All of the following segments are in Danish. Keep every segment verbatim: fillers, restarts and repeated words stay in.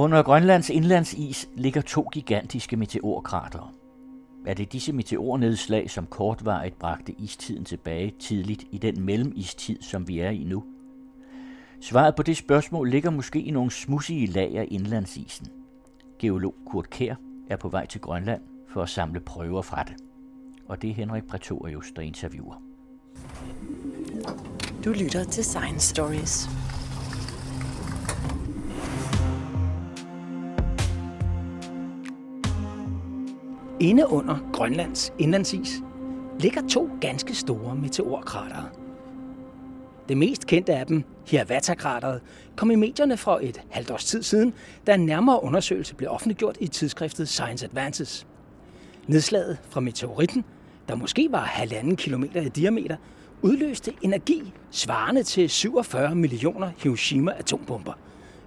Under Grønlands indlandsis ligger to gigantiske meteorkratere. Er det disse meteornedslag, som kortvarigt bragte istiden tilbage tidligt i den mellemistid, som vi er i nu? Svaret på det spørgsmål ligger måske i nogle smudsige lag af indlandsisen. Geolog Kurt Kær er på vej til Grønland for at samle prøver fra det. Og det er Henrik Pretorius, der interviewer. Du lytter til Science Stories. Inde under Grønlands indlandsis ligger to ganske store meteorkratere. Det mest kendte af dem, Hiawatha-krateret, kom i medierne for et halvt års tid siden, da en nærmere undersøgelse blev offentliggjort i tidsskriftet Science Advances. Nedslaget fra meteoritten, der måske var halvanden kilometer i diameter, udløste energi svarende til syvogfyrre millioner Hiroshima-atombomber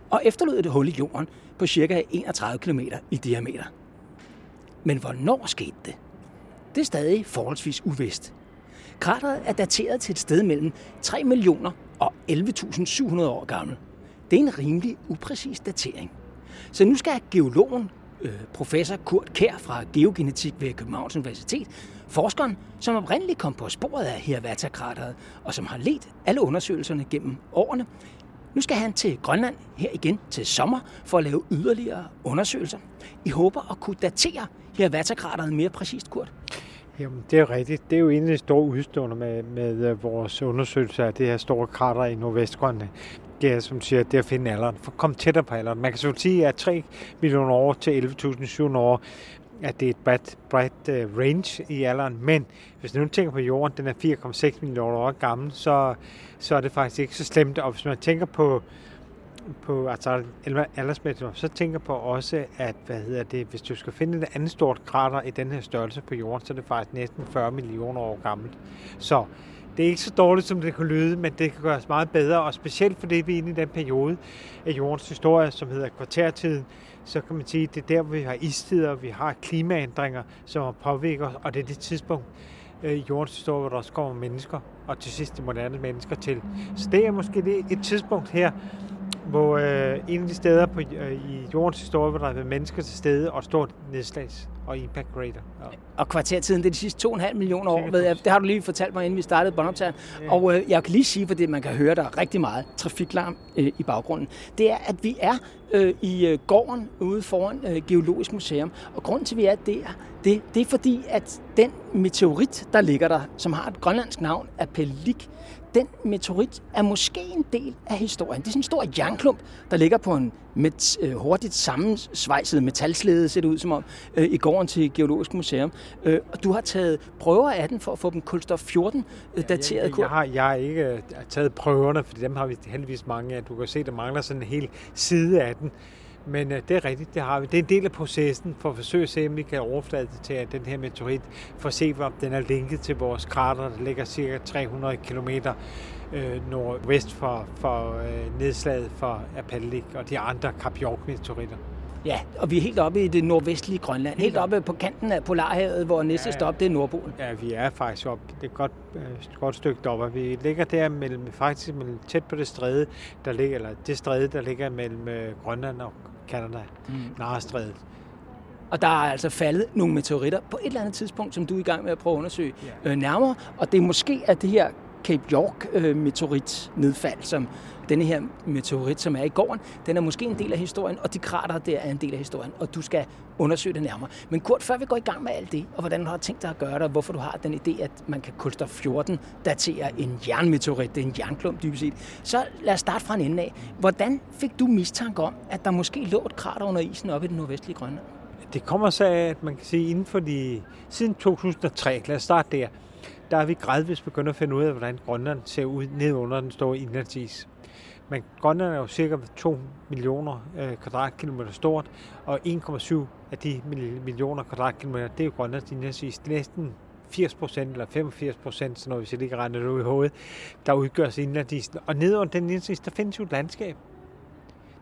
og efterlod et hul i jorden på ca. enogtredive kilometer i diameter. Men hvornår skete det? Det er stadig forholdsvis uvist. Krateret er dateret til et sted mellem tre millioner og elleve tusind syv hundrede år gammel. Det er en rimelig upræcis datering. Så nu skal geologen, professor Kurt Kær fra geogenetik ved Københavns Universitet, forskeren, som oprindeligt kom på sporet af Hiawatha-krateret, og som har ledt alle undersøgelserne gennem årene, nu skal han til Grønland her igen til sommer for at lave yderligere undersøgelser. I håber at kunne datere Hiawatha-krateret mere præcist, Kurt? Jamen, det er rigtigt. Det er jo egentlig stor udstående med, med vores undersøgelser af det her store krater i Nordvestgrønland. Det er, som siger, det er at finde alderen. For kom tættere på alderen. Man kan så sige, at tre millioner år til elleve tusind syv hundrede år, at det er et bredt, bredt range i alderen. Men hvis man nu tænker på jorden, den er fire komma seks millioner år gammel, så, så er det faktisk ikke så slemt. Og hvis man tænker på, på altså aldersmæssigt, så tænker på også, at hvad hedder det, hvis du skal finde et andet stort krater i den her størrelse på jorden, så er det faktisk næsten fyrre millioner år gammelt. Så det er ikke så dårligt, som det kan lyde, men det kan gøres meget bedre, og specielt fordi vi er inde i den periode af jordens historie, som hedder kvartærtiden, så kan man sige, at det er der, hvor vi har istider, vi har klimaændringer, som påvirker os, og det er det tidspunkt i jordens historie, hvor der også kommer mennesker, og til sidst de moderne mennesker til. Så det er måske et tidspunkt her, hvor øh, en af de steder på, øh, i jordens historie, hvor der har været mennesker til stede, og stort nedslags og impact crater. Ja. Og kvartærtiden, det er de sidste to komma fem millioner år, ved jeg. Det har du lige fortalt mig, inden vi startede båndoptageren. Ja. Og øh, jeg kan lige sige, fordi man kan høre, der er rigtig meget trafiklarm øh, i baggrunden, det er, at vi er øh, i øh, gården ude foran øh, Geologisk Museum. Og grunden til, at vi er der, det, det er fordi, at den meteorit, der ligger der, som har et grønlandsk navn, er Pelik. Den meteorit er måske en del af historien. Det er sådan en stor jernklump, der ligger på en met, øh, hurtigt sammensvejset metalslede, ser det ud som om, øh, i gården til Geologisk Museum. Øh, og du har taget prøver af den for at få dem kulstof fjorten øh, dateret. Ja, jeg, jeg, har, jeg har ikke taget prøverne, for dem har vi heldigvis mange af. Du kan se, der mangler sådan en hel side af den. Men øh, det er rigtigt, det har vi. Det er en del af processen for at forsøge at se, om vi kan overfladedatere den her meteorit, for at se, om den er linket til vores krater, der ligger cirka tre hundrede kilometer øh, nordvest for, for øh, nedslaget for Pelik og de andre Cape York-meteoritter. Ja, og vi er helt oppe i det nordvestlige Grønland, helt oppe på kanten af Polarhavet, hvor næste ja, stop det er Nordpolen. Ja, vi er faktisk oppe. Det er et godt, øh, godt stykke deroppe. Vi ligger der mellem, faktisk mellem, tæt på det stræde, der ligger, eller det stræde, der ligger mellem øh, Grønland og Canada, mm. Narrestrædet. Og der er altså faldet nogle meteoritter på et eller andet tidspunkt, som du er i gang med at prøve at undersøge ja. øh, nærmere, og det er måske at det her Cape York øh, meteoritnedfald, som denne her meteorit, som er i gården, den er måske en del af historien, og de krater der er en del af historien, og du skal undersøge det nærmere. Men Kurt, før vi går i gang med alt det, og hvordan du har tænkt dig at gøre det, og hvorfor du har den idé, at man kan kulstof fjorten datere en jernmeteorit, det er en jernklump dybest set, så lad os starte fra en ende af. Hvordan fik du mistanke om, at der måske lå et krater under isen oppe i den nordvestlige Grønland? Det kommer så af, at man kan sige, inden for de siden to tusind og tre, lad os starte der, der er vi gradvist begyndt at finde ud af, hvordan Grønland ser ud ned under den store indlandsis. Men Grønland er jo cirka to millioner øh, kvadratkilometer stort, og en komma syv af de millioner kvadratkilometer, det er jo Grønlands indlandsis. Næsten firs procent eller femogfirs procent, så når vi så ikke regner det ud i hovedet, der udgøres indlandsisen. Og ned under den indlandsis, der findes jo et landskab.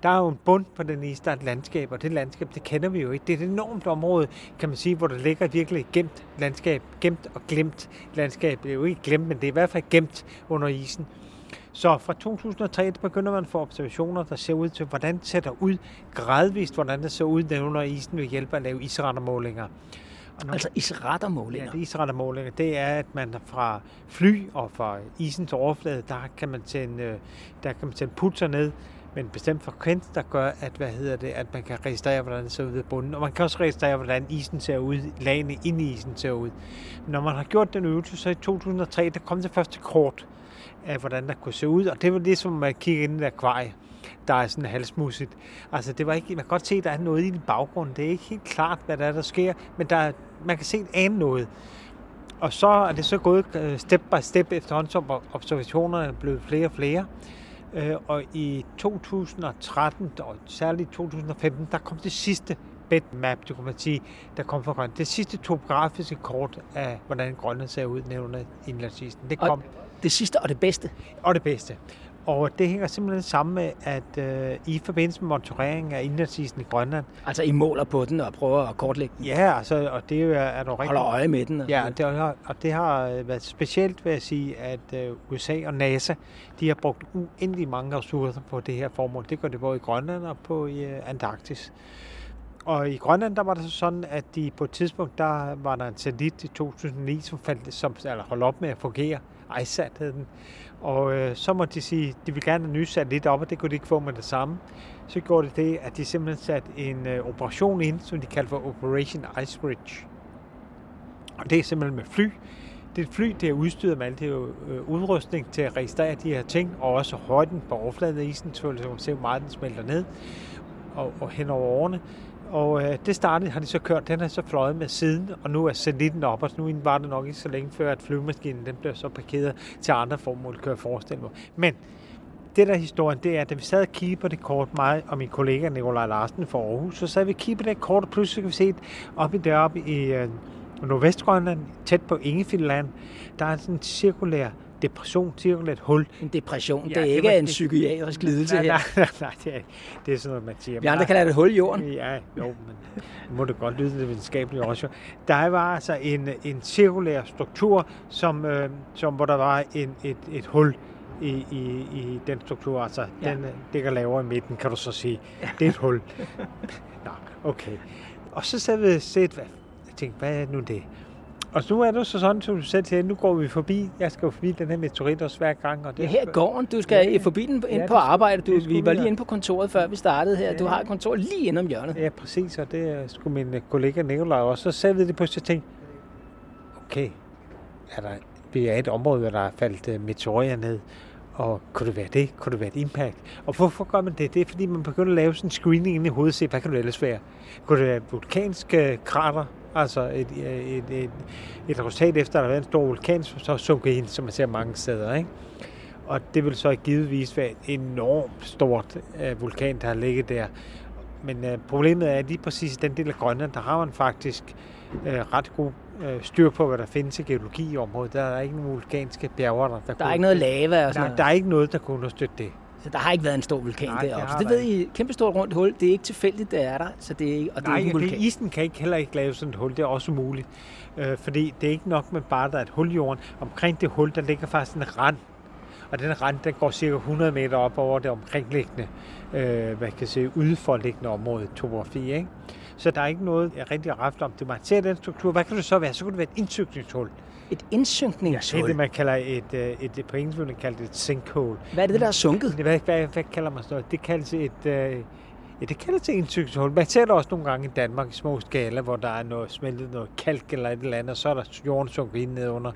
Der er jo en bund på den is, der er et landskab, og det landskab, det kender vi jo ikke. Det er et enormt område, kan man sige, hvor der ligger virkelig gemt landskab. Gemt og glemt landskab. Det er jo ikke glemt, men det er i hvert fald gemt under isen. Så fra to tusind og tre begynder man at få observationer, der ser ud til, hvordan det ser der ud gradvist, hvordan det ser ud, nævner isen ved hjælp af at lave isrettermålinger. Nu, altså isrettermålinger? Ja, det er isrettermålinger. Det er, at man fra fly og fra isens overflade, der kan man tænde, der kan man tænde putser ned med en bestemt frekvens, der gør, at, hvad hedder det, at man kan registrere, hvordan det ser ud ved bunden. Og man kan også registrere, hvordan isen ser ud, lagene inde i isen ser ud. Men når man har gjort den øvelse, så i to tusind og tre, der kom det første kort af, hvordan der kunne se ud. Og det var ligesom at kigge ind i et akvarie, der er sådan halsmusset. Altså, det var ikke, man kan godt se, at der er noget i den baggrund. Det er ikke helt klart, hvad der er, der sker, men der, man kan se et andet noget. Og så er det så gået step by step efterhånden, som observationerne er blevet flere og flere. Og i to tusind og tretten, og særligt i to tusind og femten, der kom det sidste Bedmap, det kunne man sige, der kom fra Grønland. Det sidste topografiske kort af, hvordan Grønland ser ud, nævner indlandsisen. Det kom. Og det sidste og det bedste? Og det bedste. Og det hænger simpelthen sammen med, at øh, i forbindelse med monitoreringen af indlandsisen i Grønland... Altså, I måler på den og prøver at kortlægge den? Ja, altså, og det er jo... Er rigtig... Holder øje med den? Og ja, det har, og det har været specielt, vil jeg sige, at øh, U S A og NASA, de har brugt uendelig mange ressourcer på det her formål. Det gør det både i Grønland og på i, øh, Antarktis. Og i Grønland, der var det sådan, at de på et tidspunkt, der var der en satellit i to tusind og ni, som, faldt, som altså, holdt op med at fungere. ISAT hed den. Og øh, så måtte de sige, de ville gerne have nye satellitter op, og det kunne de ikke få med det samme. Så gjorde det det, at de simpelthen satte en øh, operation ind, som de kaldte for Operation Ice Bridge. Og det er simpelthen med fly. Det er et fly, det er udstyret med alt det øh, udrustning til at registrere de her ting, og også højden på overfladen af isen, så man ser, hvor meget den smelter ned og, og hen over årene. Og øh, det startede, har de så kørt, den har så fløjet med siden, og nu er satellitten op, og nu var det nok ikke så længe før, at flyvemaskinen den blev så parkeret til andre formål, kan jeg forestille mig. Men det der historien, det er, at da vi sad og kiggede på det kort, mig og min kollega Nicolaj Larsen fra Aarhus, så sad vi og kiggede på det kort, og pludselig kan vi se, at oppe deroppe i øh, Nordvestgrønland, tæt på Inglefield Land, der er sådan en cirkulær depression, cirkulært hul. En depression, ja, det er ikke det, en psykiatrisk lidelse her. Nej, nej, nej, det er, det er sådan noget, man siger. Vi andre kalder det hul i jorden. Ja, jo, men må det godt lyde det videnskabeligt også. Der var altså en, en cirkulær struktur, som, øh, som, hvor der var en, et, et hul i, i, i den struktur. Altså, ja. Den ligger lavere i midten, kan du så sige. Det er et hul. Nå, okay. Og så sad vi og set, hvad, jeg tænkte, hvad er nu det? Og nu er det så sådan, som du sagde til, nu går vi forbi, jeg skal jo forbi den her meteorit også hver gang. Og det ja, her i gården, du skal ja, forbi den ind ja, på arbejde, du, vi var lige inde på kontoret, før vi startede her, ja. Du har et kontor lige inde om hjørnet. Ja, præcis, og det skulle min kollega Nicolaj også, så sagde vi det på, så jeg tænkte, okay, er der, vi er et område, hvor der er faldt meteorier ned, og kunne det være det, kunne det være et impact? Og hvorfor gør man det? Det er, fordi man begynder at lave sådan en screening inde i hovedet, se, hvad kan det ellers være? Kunne det være et vulkansk krater? Altså et, et, et, et resultat efter, at der har været en stor vulkan, så sunket ind, som man ser mange steder, ikke? Og det vil så givetvis være et enormt stort øh, vulkan, der har ligget der. Men øh, problemet er, at lige præcis den del af Grønland, der har man faktisk øh, ret god øh, styr på, hvad der findes i geologi i området. Der er ikke nogen vulkanske bjerger, der, der, der er ikke noget lava og sådan noget. Der, der er ikke noget, der kunne understøtte det. Så der har ikke været en stor vulkan nej, deroppe. Det, så det ved I, kæmpestort rundt hul, det er ikke tilfældigt, det er der, så det er ikke, og det nej, er ikke en vulkan. Det, isen kan ikke heller ikke lave sådan et hul, det er også umuligt. Øh, fordi det er ikke nok med bare, der er et hul i jorden. Omkring det hul, der ligger faktisk en rand. Og den rand, den går cirka hundrede meter op over det omkringliggende, øh, hvad kan se, udeforliggende område, topografi, ikke? Så der er ikke noget, jeg rigtig har haft om det. Man ser den struktur, hvad kan det så være? Så kunne det være et indsynkningshul. Et indsynkningshul? Ja, det er det, man kalder et, et, et på engelsk vil man kalde det et sinkhole. Hvad er det, der er sunket? Hvad, hvad, hvad kalder man sådan noget? Det kaldes et, øh, ja, det kaldes et indsynkningshul. Man ser det også nogle gange i Danmark i små skala, hvor der er noget smeltet noget kalk eller et eller andet, og så er der jorden sunket ind nedunder.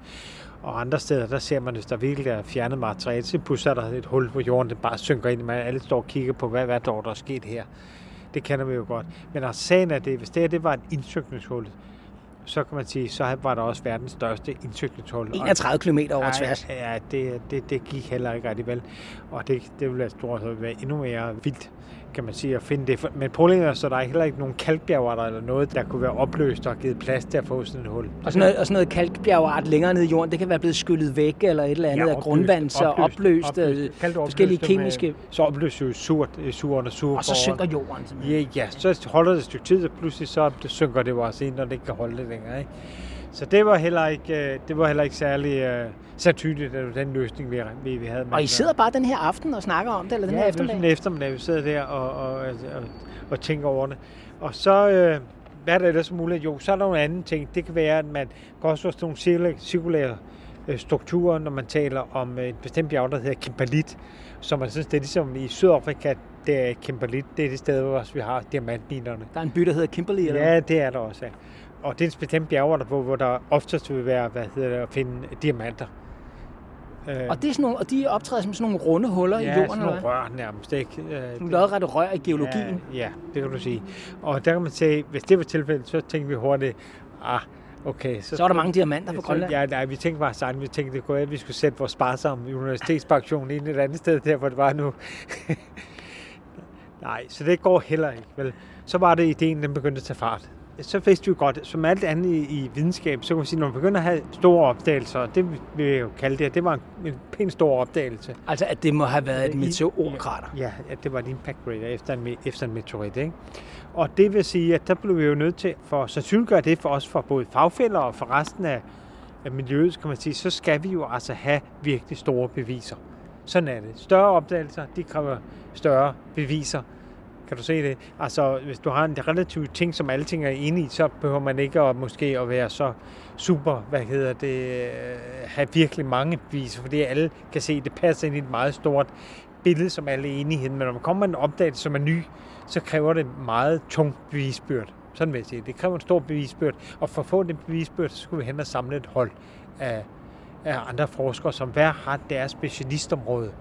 Og andre steder, der ser man, hvis der virkelig er fjernet materiale, så pludselig er der et hul på jorden, det bare synker ind, man alle står og kigger på, hvad, hvad der er sket her. Det kender vi jo godt. Men altså, sagen er det, hvis det her det var et indsøgningshul, så kan man sige, så var der også verdens største indsøgningshul. enogtredive kilometer over tværs. Ja, ja det, det, det gik heller ikke rigtig vel. Og det, det ville stort være endnu mere vildt, kan man sige, at finde det. Men problemet er, så der er heller ikke nogen kalkbjergart eller noget, der kunne være opløst og givet plads til at få sådan et hul. Og sådan noget, og sådan noget kalkbjergart længere ned i jorden, det kan være blevet skyllet væk eller et eller andet ja, af grundvand, så opløst, opløst, opløst, opløst forskellige kemiske... Med, så opløst jo surt, surt og surt. Og så synker jorden. Ja, ja, så holder det et stykke tid, og pludselig så synker det jo også ind, når det ikke kan holde det længere, ikke? Så det var heller ikke, det var heller ikke særlig uh, sandsynligt, den løsning, vi, vi havde. Og I sidder bare den her aften og snakker om det, eller den ja, her eftermiddag? Ja, den eftermiddag, vi sidder der og, og, og, og tænker over det. Og så, øh, hvad er der ellers muligt? Jo, så er der nogle andre ting. Det kan være, at man kan også forstå nogle cirkulære strukturer, når man taler om et bestemt bjerg, der hedder kimberlit, som man synes, det er ligesom i Sydafrika, det er kimberlit, det er det sted, hvor vi har diamantminerne. Der er en by, der hedder Kimberley, eller? Ja, det er der også, ja. Og det er en bestemt bjerg, hvor der oftest vil være, hvad hedder det, at finde diamanter. Og, det er sådan nogle, og de optræder som sådan nogle runde huller ja, i jorden? Ja, sådan nogle rør nærmest, ikke? Nogle lodrette rør i geologien? Ja, ja, det kan du sige. Og der kan man sige, hvis det var tilfældet, så tænkte vi hurtigt, ah, okay, så, så var der mange diamanter på Grønland? Ja, nej, vi tænkte bare sådan, vi tænkte, det kunne være, at vi skulle sætte vores sparsomme universitetspaktion ind et andet sted, der hvor det var nu. Nej, så det går heller ikke, vel? Så var det ideen, den begyndte at tage fart. Så vidste vi jo godt, som alt andet i videnskab, så kan man sige, når man begynder at have store opdagelser, det vil jeg jo kalde det, det var en, en pæn stor opdagelse. Altså, at det må have været et meteorkrater? Ja, ja, det var et impact crater efter en, efter en meteorit, ikke? Og det vil sige, at der blev vi jo nødt til, for sandsynliggøre det for os, for både fagfæller og for resten af miljøet, kan man sige, så skal vi jo altså have virkelig store beviser. Sådan er det. Større opdagelser, de kræver større beviser. Kan du se det? Altså, hvis du har en relativt ting, som alle ting er inde i, så behøver man ikke at, måske at være så super, hvad hedder det, have virkelig mange beviser, fordi alle kan se, at det passer ind i et meget stort billede, som alle er inde i. Men når man kommer med en opdagelse, som er ny, så kræver det meget tung bevisbyrd. Sådan vil jeg sige. Det kræver en stor bevisbyrd, og for at få den bevisbyrd, så skulle vi hen og samle et hold af, af andre forskere, som hver har deres specialistområde.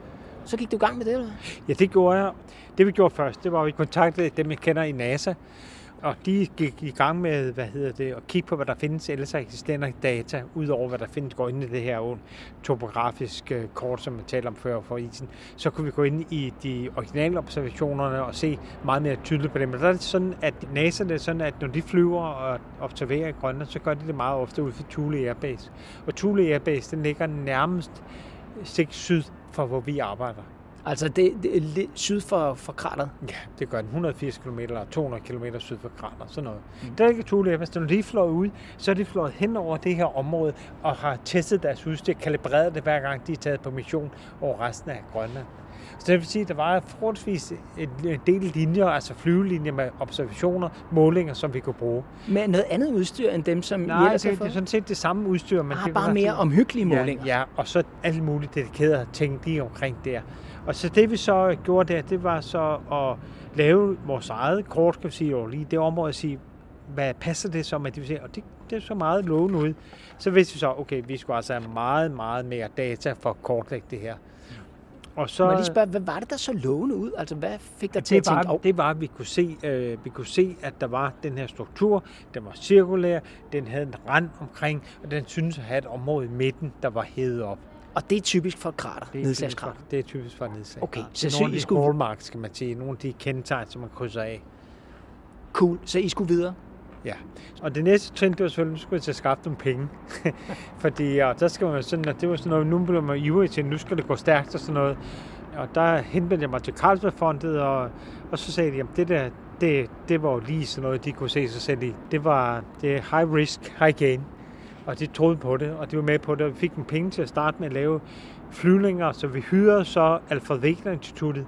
Så gik du i gang med det, eller? Ja, det gjorde jeg. Det vi gjorde først, det var, at vi kontaktede dem, jeg kender i NASA, og de gik i gang med, hvad hedder det, at kigge på, hvad der findes ellers eksisterende data, udover hvad der findes, går inde i det her topografiske kort, som man talte om før for isen. Så kunne vi gå ind i de originale observationerne og se meget mere tydeligt på dem. Men der er det sådan, at NASA, det er sådan, at når de flyver og observerer i Grønland, så gør de det meget ofte ud for Thule Air Base. Og Thule Air Base, den ligger nærmest seks syd for, hvor vi arbejder. Altså det, det er lidt syd for, for krateret? Ja, det gør den. et hundrede og firs kilometer eller to hundrede kilometer syd for krateret, sådan noget. Mm. Der er ikke Thule Air Base. Når de flår ud, så er de flået hen over det her område og har testet deres udstyr, kalibreret det hver gang, de er taget på mission over resten af Grønland. Så det vil sige, at der var forholdsvis en del linjer, altså flyvelinjer med observationer, målinger, som vi kunne bruge. Men noget andet udstyr end dem, som nej, I ellers har fået? Nej, det er sådan set det samme udstyr. Men ah, det bare mere omhyggelige målinger? Ja, ja, og så alt muligt dedikeret ting lige omkring der. Og så det vi så gjorde der, det var så at lave vores eget kort, kan vi sige, over lige det område at sige, hvad passer det som, at de vil sige, og det, det er så meget lovende ud. Så vidste vi så, okay, vi skulle altså have meget, meget mere data for at kortlægge det her. Og så, må jeg lige spørge, hvad var det, der så lovende ud? Altså, hvad fik der til at tænke over? Det var, at vi kunne, se, øh, vi kunne se, at der var den her struktur, den var cirkulær, den havde en rand omkring, og den syntes at have et område i midten, der var hævet op. Og det er typisk for et krater, nedslagskrater? Det er typisk for et nedslagskrater. Okay, så det er nogle af de hallmarks, kan man sige, nogle af de kendetegn, som man krydser af. Cool, så I skulle videre? Ja, og det næste trin, det var selvfølgelig, at vi skulle til at skaffe nogle penge. Fordi, og der skal man sådan, at det var sådan noget, nu blev man ivrig til, nu skal det gå stærkt og sådan noget. Og der henvendte jeg mig til Carlsbergfondet, og, og så sagde de, at det der, det, det var jo lige sådan noget, de kunne se sig selv i. Det var det high risk, high gain. Og de troede på det, og de var med på det, og vi fik nogle penge til at starte med at lave flyvninger, så vi hyrede så Alfred Wegener Instituttet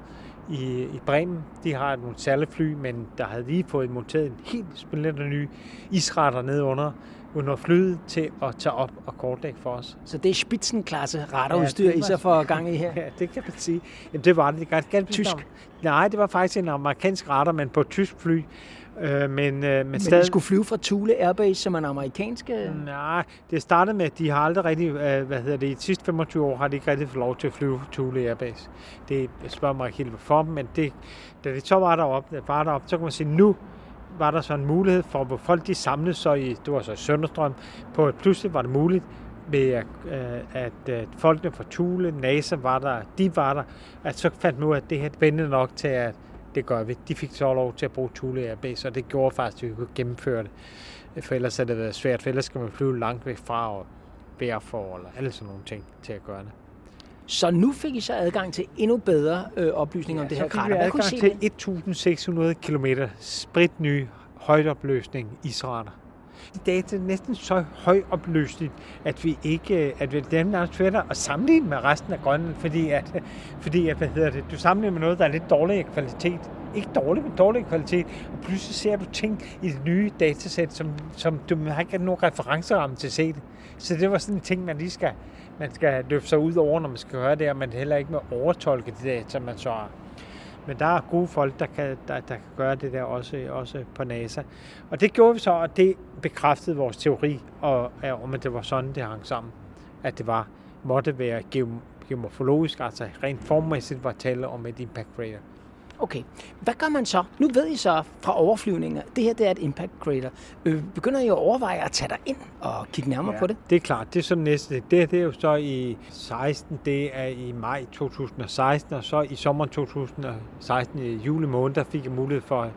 i, i Bremen. De har nogle særlige fly, men der havde lige fået monteret en helt spændende ny isretter ned under, under flyet til at tage op og kortlægge for os. Så det er spitsenklasse radarudstyr, ja, I så får gang i her? Ja, det kan man sige. Jamen, det var det. Det var det. Tysk? Nej, det var faktisk en amerikansk radar, men på et tysk fly. Øh, men øh, men stadig... de skulle flyve fra Thule Air Base, som en amerikansk... Nej, det startede med, at de har aldrig rigtig... Øh, hvad hedder det? I de sidste femogtyve år har de ikke rigtig fået lov til at flyve fra Thule Air Base. Det spørger mig helt hvorfor, men det, da det så var deroppe, var deroppe, så kunne man sige, nu var der så en mulighed for, hvor folk de samlede sig i... Det var så i Sønderstrøm. På, pludselig var det muligt med, at, at, at folkene fra Thule, NASA var der, de var der, at så fandt man ud af, at det her spændende nok til at... Det gør vi. De fik så lov til at bruge Thule Air Base, og det gjorde faktisk, at vi kunne gennemføre det. For ellers havde det været svært, for ellers skal man flyve langt væk fra og bære for, eller alle sådan nogle ting til at gøre det. Så nu fik I så adgang til endnu bedre øh, oplysninger ja, om det her krater. Hvad kunne I se til det? et tusind seks hundrede kilometer spritny højtopløsning israter. Data er næsten så højopløsligt, at vi ikke, at vi dem er svært at sammenligne med resten af Grønland, fordi at, fordi at, hvad hedder det, du sammenligner med noget, der er lidt dårligere kvalitet. Ikke dårlig, men dårlig kvalitet. Og pludselig ser du ting i det nye datasæt, som, som du har ikke nogen referenceramme til at se det. Så det var sådan en ting, man lige skal, man skal løfte sig ud over, når man skal høre det, og man heller ikke må overtolke de data, man så har. Men der er gode folk, der kan, der, der kan gøre det der også, også på NASA. Og det gjorde vi så, og det bekræftede vores teori og, om, at det var sådan, det hang sammen. At det var, måtte være geomorfologisk, altså rent formmæssigt var tale om et impact crater. Okay, hvad gør man så? Nu ved I så fra overflyvninger, det her det er et impact crater. Øh, begynder I at overveje at tage dig ind og kigge nærmere ja, på det? Det er klart, det er så næste. Det, det er jo så i seksten, det er i maj to tusind og seksten, og så i sommeren to tusind og seksten, i juli måned, der fik jeg mulighed for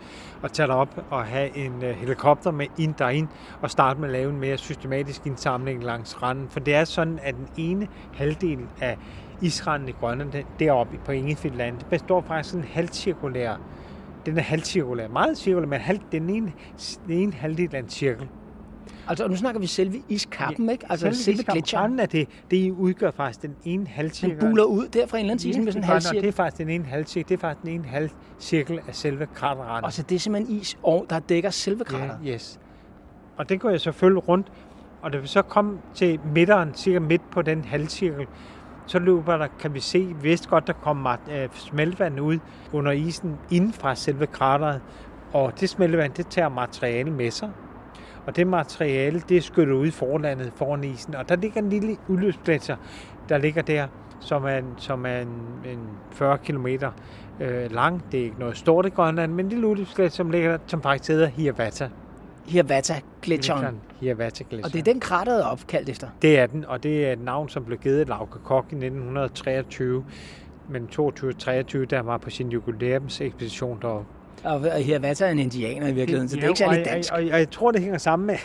at tage dig op og have en helikopter med ind derind og starte med at lave en mere systematisk indsamling langs randen. For det er sådan, at den ene halvdel af Israel i Grønland, deroppe på Inglefield Land, det består faktisk sådan en halvcirkulær, den er halvcirkulær, meget cirkulær, men halv, den ene, ene halvdel af en cirkel. Altså, og nu snakker vi selve iskappen, ja, ikke? Altså selve, selve gletsjeren. Det, det udgør faktisk den ene halvcirkel. Den buler ud der fra indlandsisen med sådan en halvcirkel. Det er faktisk den ene halvcirkel, det er faktisk den ene halvcirkel af selve kraterranden. Og så det er simpelthen is, og der dækker selve krateret? Ja, yes. Og den går jeg selvfølgelig rundt, og da vi så kom til midteren, cirka midt på den halvcirkel, så løber der, kan vi se, vist godt, der kommer smeltevand ud under isen inden fra selve krateret. Og det smeltevand, det tager materiale med sig. Og det materiale, det er skyllet ud i forlandet foran isen. Og der ligger en lille udløbsgletsjer, der ligger der, som er, som er en, en fyrre kilometer øh, lang. Det er ikke noget stort i Grønland, men en lille udløbsgletsjer, som ligger der, som faktisk hedder Hiawatha. Hiawatha-gletsjeren. Hiawatha-gletsjeren. Og det er den krateret opkaldt efter? Det er den, og det er et navn, som blev givet af Lauge Koch i nitten treogtyve, men toogtyve treogtyve, da han var på sin jubilæumsekspedition deroppe. Og Hiawatha er en indianer i virkeligheden, så det er jo ikke særlig dansk. Og, og, og jeg tror, det hænger sammen med,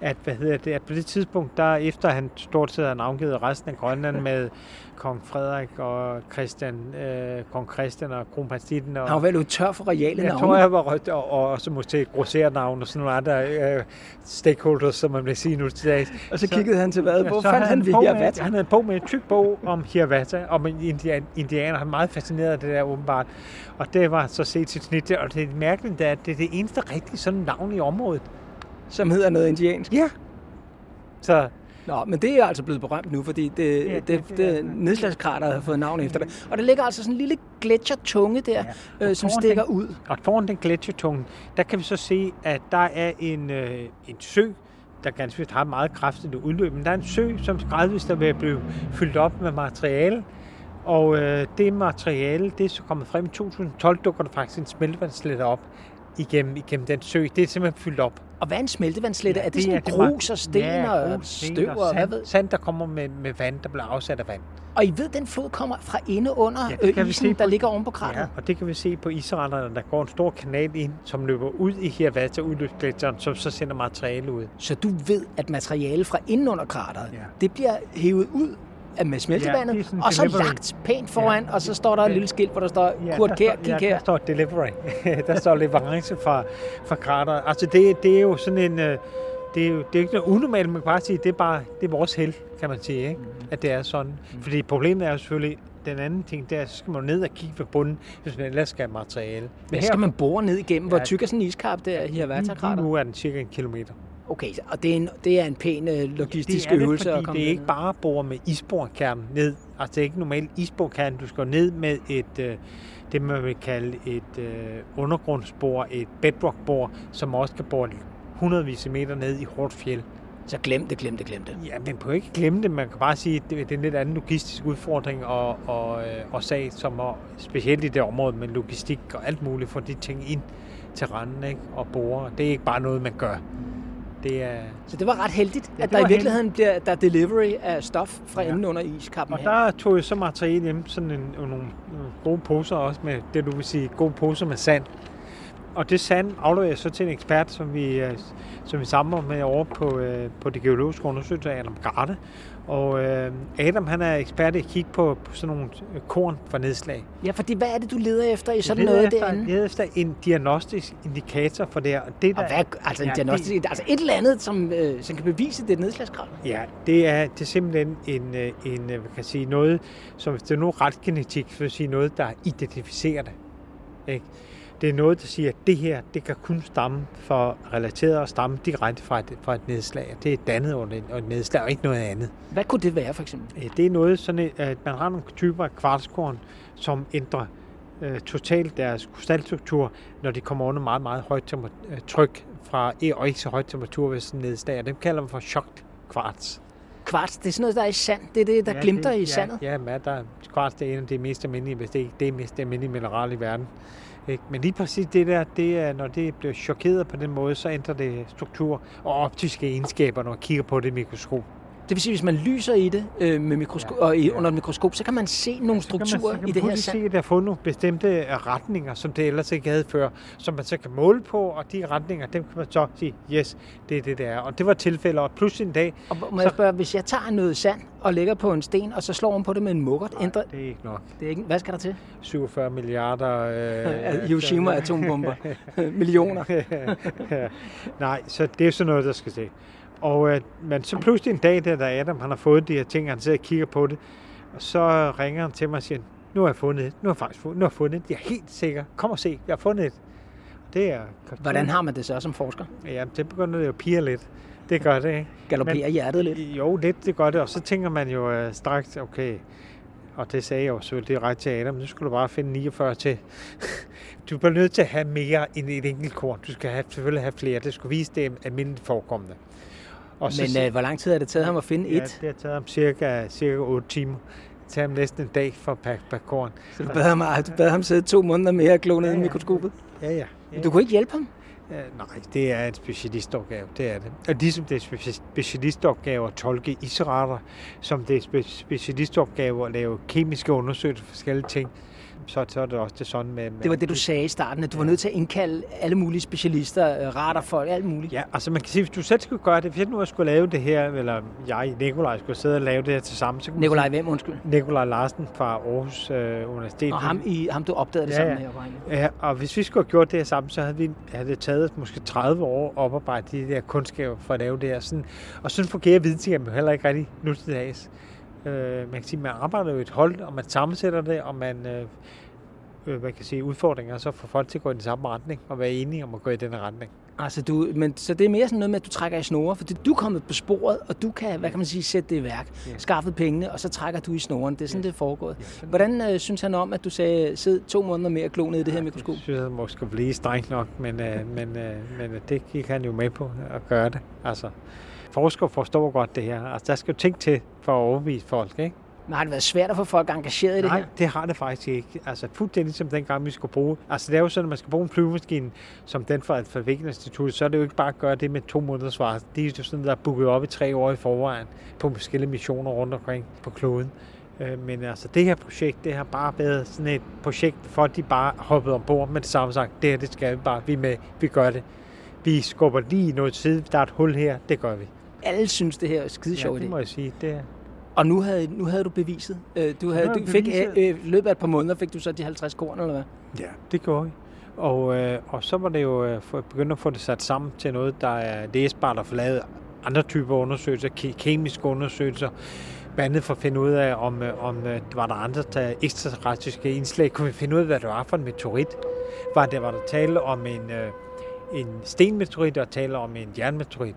at, hvad hedder det, at på det tidspunkt, der efter han stort set har navngivet resten af Grønland med kong Frederik og Christian, øh, kong Christian og kronprins Ditten. Han var vel jo tør for royale navne. Jeg tror, jeg var rødt, og, og, og så måske grosser navn og sådan nogle andre øh, stakeholders, som man vil sige nu til dags. Og så, så kiggede han til hvad? Hvor ja, fandt han ved Hiawatha? Han havde en bog med en tyk bog om Hiawatha, om indian, indianer. Han var meget fascineret af det der åbenbart. Og det var så set sit snit. Og det er mærkeligt, at det er det eneste rigtige sådan navn i området. Som hedder noget indiansk? Ja. Så... Nå, men det er altså blevet berømt nu, fordi det, ja, det, det, det nedslagskrateret har fået navn efter det. Og der ligger altså sådan en lille gletsjertunge der, ja, øh, som stikker den, ud. Og foran den gletsjertunge, der kan vi så se, at der er en, øh, en sø, der ganske vist har meget kraftigt udløb, men der er en sø, som gradvist er ved at blive fyldt op med materiale. Og øh, det materiale, det er så kommet frem i to tusind og tolv, dukker der faktisk en smeltevandsletter op igennem, igennem den sø. Det er simpelthen fyldt op. Og hvad er en smeltevandsletter? Ja, er det, det sådan er grus og sten ja, og støv og sand, hvad ved? Sand, der kommer med, med vand, der bliver afsat af vand. Og I ved, den flod kommer fra inde under ja, isen, på, der ligger oven på krateret? Ja, og det kan vi se på israelerne. Der går en stor kanal ind, som løber ud i Hiawatha-udløbsgletsjeren, som så sender materiale ud. Så du ved, at materiale fra inde under krateret, ja. det bliver hævet ud? Med smeltevandet, ja, og så delivery. Lagt pænt foran, ja, og så står der et lille skilt, hvor der står ja, Kurt Kær, kig ja, her. Der står delivery. Der står leverance fra, fra krateret. Altså det, det er jo sådan en, det er jo det er ikke noget unormalt, man kan bare sige, det er bare, det er vores held, kan man sige, ikke? Mm-hmm. At det er sådan. Mm-hmm. Fordi problemet er jo selvfølgelig, den anden ting, der skal man ned og kigge på bunden, hvis man ellers skal have materiale. Men ja, her skal man bore ned igennem, ja, hvor tyk er sådan en iskap der i Hiawatha-krateret? Nu er den cirka en kilometer. Okay, og det er en, det er en pæn logistisk ja, det er øvelse det, at komme det er ikke ned. Bare at bore med isborkernen ned. Altså det er ikke normalt isborkernen. Du skal ned med et, det man vil kalde et undergrundsbor, et bedrockbor, som også kan bore hundredvis af meter ned i hårdt fjeld. Så glem det, glem det, glem det. Ja, men på ikke glemme det. Man kan bare sige, at det er en lidt anden logistisk udfordring og, og, og sag, som er specielt i det område med logistik og alt muligt, for de ting ind til randen ikke? Og bore. Det er ikke bare noget, man gør. Det er... Så det var ret heldigt, ja, at der i virkeligheden heldigt. bliver der delivery af stof fra ja. enden under iskappen her. Og der tog jeg så materiale hjem, sådan en, nogle, nogle gode poser også med, det du vil sige, gode poser med sand. Og det sand afleverer så til en ekspert, som vi, som vi samler med over på, på det geologiske undersøgelse af Adam Garde. Og øh, Adam, han er ekspert i at kigge på, på sådan nogle korn for nedslag. Ja, fordi hvad er det, du leder efter i sådan noget derinde? Jeg leder efter en diagnostisk indikator for det her. Og, det, og hvad, altså, en diagnostisk, det, altså et eller andet, som, øh, som kan bevise det nedslagskrav? Ja, det er, det er simpelthen en, en, kan jeg sige, noget, som hvis det er noget retgenetik, så vil sige noget, der identificerer det. Ikke? Det er noget, der siger, at det her, det kan kun stamme for relateret og stamme direkte fra et, fra et nedslag. Det er dannet under et nedslag, og ikke noget andet. Hvad kunne det være, for eksempel? Det er noget sådan, at man har nogle typer af kvartskorn, som ændrer øh, totalt deres krystalstruktur, når de kommer under meget, meget højt tryk fra, og ikke så højt temperatur ved sådan et nedslag. Dem kalder man for chokkvarts. Kvarts, det er sådan noget, der er i sand. Det er det, der ja, glimter det, i ja, sandet. Ja, men der, kvarts det er en af de mest almindelige, hvis det ikke det er mest almindelige mineral i verden. Men lige præcis det der, det er, når det bliver chokeret på den måde, så ændrer det struktur og optiske egenskaber, når man kigger på det i mikroskop. Det vil sige, at hvis man lyser i det øh, med mikroskop, ja, ja. og i, under et mikroskop, så kan man se nogle ja, strukturer man, i det her sand. Man kan se, at der er fundet nogle bestemte retninger, som det ellers ikke havde før, som man så kan måle på, og de retninger, dem kan man så sige, yes, det er det, der er. Og det var tilfælde, og pludselig en dag... Og må så... jeg spørge, hvis jeg tager noget sand og lægger på en sten, og så slår man på det med en mukkert, ændrer... det er ikke nok. Det er ikke... Hvad skal der til? syvogfyrre milliarder... Øh... Hiroshima-atombomber. Millioner. ja. Nej, så det er sådan noget, der skal se. Og øh, men så pludselig en dag, der er Adam, han har fået de her ting, han sidder og kigger på det, og så ringer han til mig og siger, nu har jeg fundet et, nu har jeg faktisk fundet, nu har jeg fundet et, jeg er helt sikker, kom og se, jeg har fundet et. Det er, hvordan har man det så som forsker? Ja, det begynder det jo at pire lidt. Det gør det, ikke? Galopperer hjertet lidt? Jo, lidt, det gør det, og så tænker man jo øh, straks, okay, og det sagde jeg jo selvfølgelig, det er ret til Adam, nu skal du bare finde niogfyrre til. Du bliver nødt til at have mere end et enkelt korn, du skal have, selvfølgelig have flere, det skulle vise, det er almindeligt forekommende. Og men så, øh, hvor lang tid har det taget ham at finde et? Ja, det har taget ham cirka, cirka otte timer. Det tager ham næsten en dag for at pakke bakkorn. Så du bad ham, du bad ham sidde to måneder mere og glo ned i mikroskopet? Ja, ja. ja, ja. Du kunne ikke hjælpe ham? Ja, nej, det er en specialistopgave, det er det. Og ligesom det er specialistopgave at tolke iserater, som det er specialistopgave at lave kemiske undersøgelser for forskellige ting, så, så er det også det sådan med... med det var det, du sagde i starten, at du var nødt til at indkalde alle mulige specialister, radarfolk, alt muligt. Ja, altså man kan sige, hvis du selv skulle gøre det, hvis nu jeg skulle lave det her, eller jeg, Nicolaj, skulle sidde og lave det her til sammen... Nicolaj hvem, undskyld? Nicolaj Larsen fra Aarhus øh, Universitet. Og ham, i, ham du opdagede det ja, sammen med, jeg var ja, og hvis vi skulle have gjort det her sammen, så havde, vi, havde det taget måske tredive år at oparbejde de der kundskaber for at lave det her. Sådan, og sådan fungerer videnskab jo heller ikke rigtig nu til dags. Man kan sige, man arbejder jo et hold, og man sammensætter det, og man, øh, man kan sige, udfordringer, så får folk til at gå i den samme retning, og være enige om at gå i den retning. Altså du, men, så det er mere sådan noget med, at du trækker i snore, fordi du er kommet på sporet, og du kan, hvad kan man sige, sætte det i værk, yeah. skaffe pengene, og så trækker du i snoren. Det er sådan, yeah. det er foregået. Yeah. Hvordan øh, synes han om, at du sagde, sid to måneder mere og glo ned i det ja, her mikroskop? Jeg synes, han måske blive strengt nok, men, øh, men, øh, men øh, det gik han jo med på at gøre det, altså. Forskere forstår godt det her. Altså, der skal jo ting til for at overbevise folk, ikke? Men har det været svært at få folk engageret i det her? Nej, det har det faktisk ikke. Altså, fuldstændig som dengang, vi skulle bruge. Altså, det er jo sådan, at man skal bruge en flyvemaskine, som den fra Alfred Wegener Instituttet, så er det jo ikke bare at gøre det med to måneders varsel. Det er jo sådan, der er booket op i tre år i forvejen på forskellige missioner rundt omkring på kloden. Men altså, det her projekt, det har bare været sådan et projekt, for de bare hoppede ombord med det samme sagt, det her, det skal vi bare, vi med, vi gør det. Vi skubber lige noget tid, der er et hul her, det gør vi. Alle synes, det her er skide sjovt. Ja, det må jeg sige. Det er... Og nu havde, nu havde du beviset. Du havde, du fik, beviset. Øh, løbet af et par måneder fik du så de halvtreds korn, eller hvad? Ja, det gjorde jeg. Og, øh, og så var det jo begyndt at få det sat sammen til noget, der er læsbart og få lavet andre typer undersøgelser, ke- kemiske undersøgelser, andet for at finde ud af, om, om var der andre der ekstraterrestriske indslag. Kunne vi finde ud af, hvad det var for en meteorit? Var der, var der tale om en, en stenmeteorit og tale om en jernmeteorit?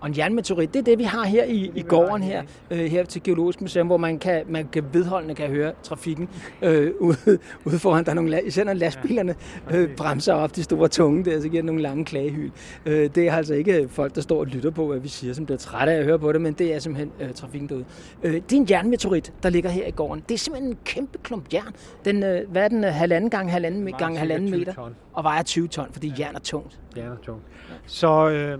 Og en jernmeteorit, det er det, vi har her i, i gården her, øh, her til Geologisk Museum, hvor man kan, man kan vedholdende kan høre trafikken øh, ude, ude foran. Der er nogle, især når lastbilerne øh, bremser op de store tunge der, så giver nogle lange klagehyl. Øh, det er altså ikke folk, der står og lytter på, hvad vi siger, som bliver trætte af at høre på det, men det er simpelthen øh, trafikken derude. Øh, det er en jernmeteorit, der ligger her i gården. Det er simpelthen en kæmpe klump jern. Den, øh, hvad er den, halvanden gange halvanden, gange halvanden meter? Ton. Og vejer tyve ton, fordi jern er tungt. Jern er tungt. Så... Øh...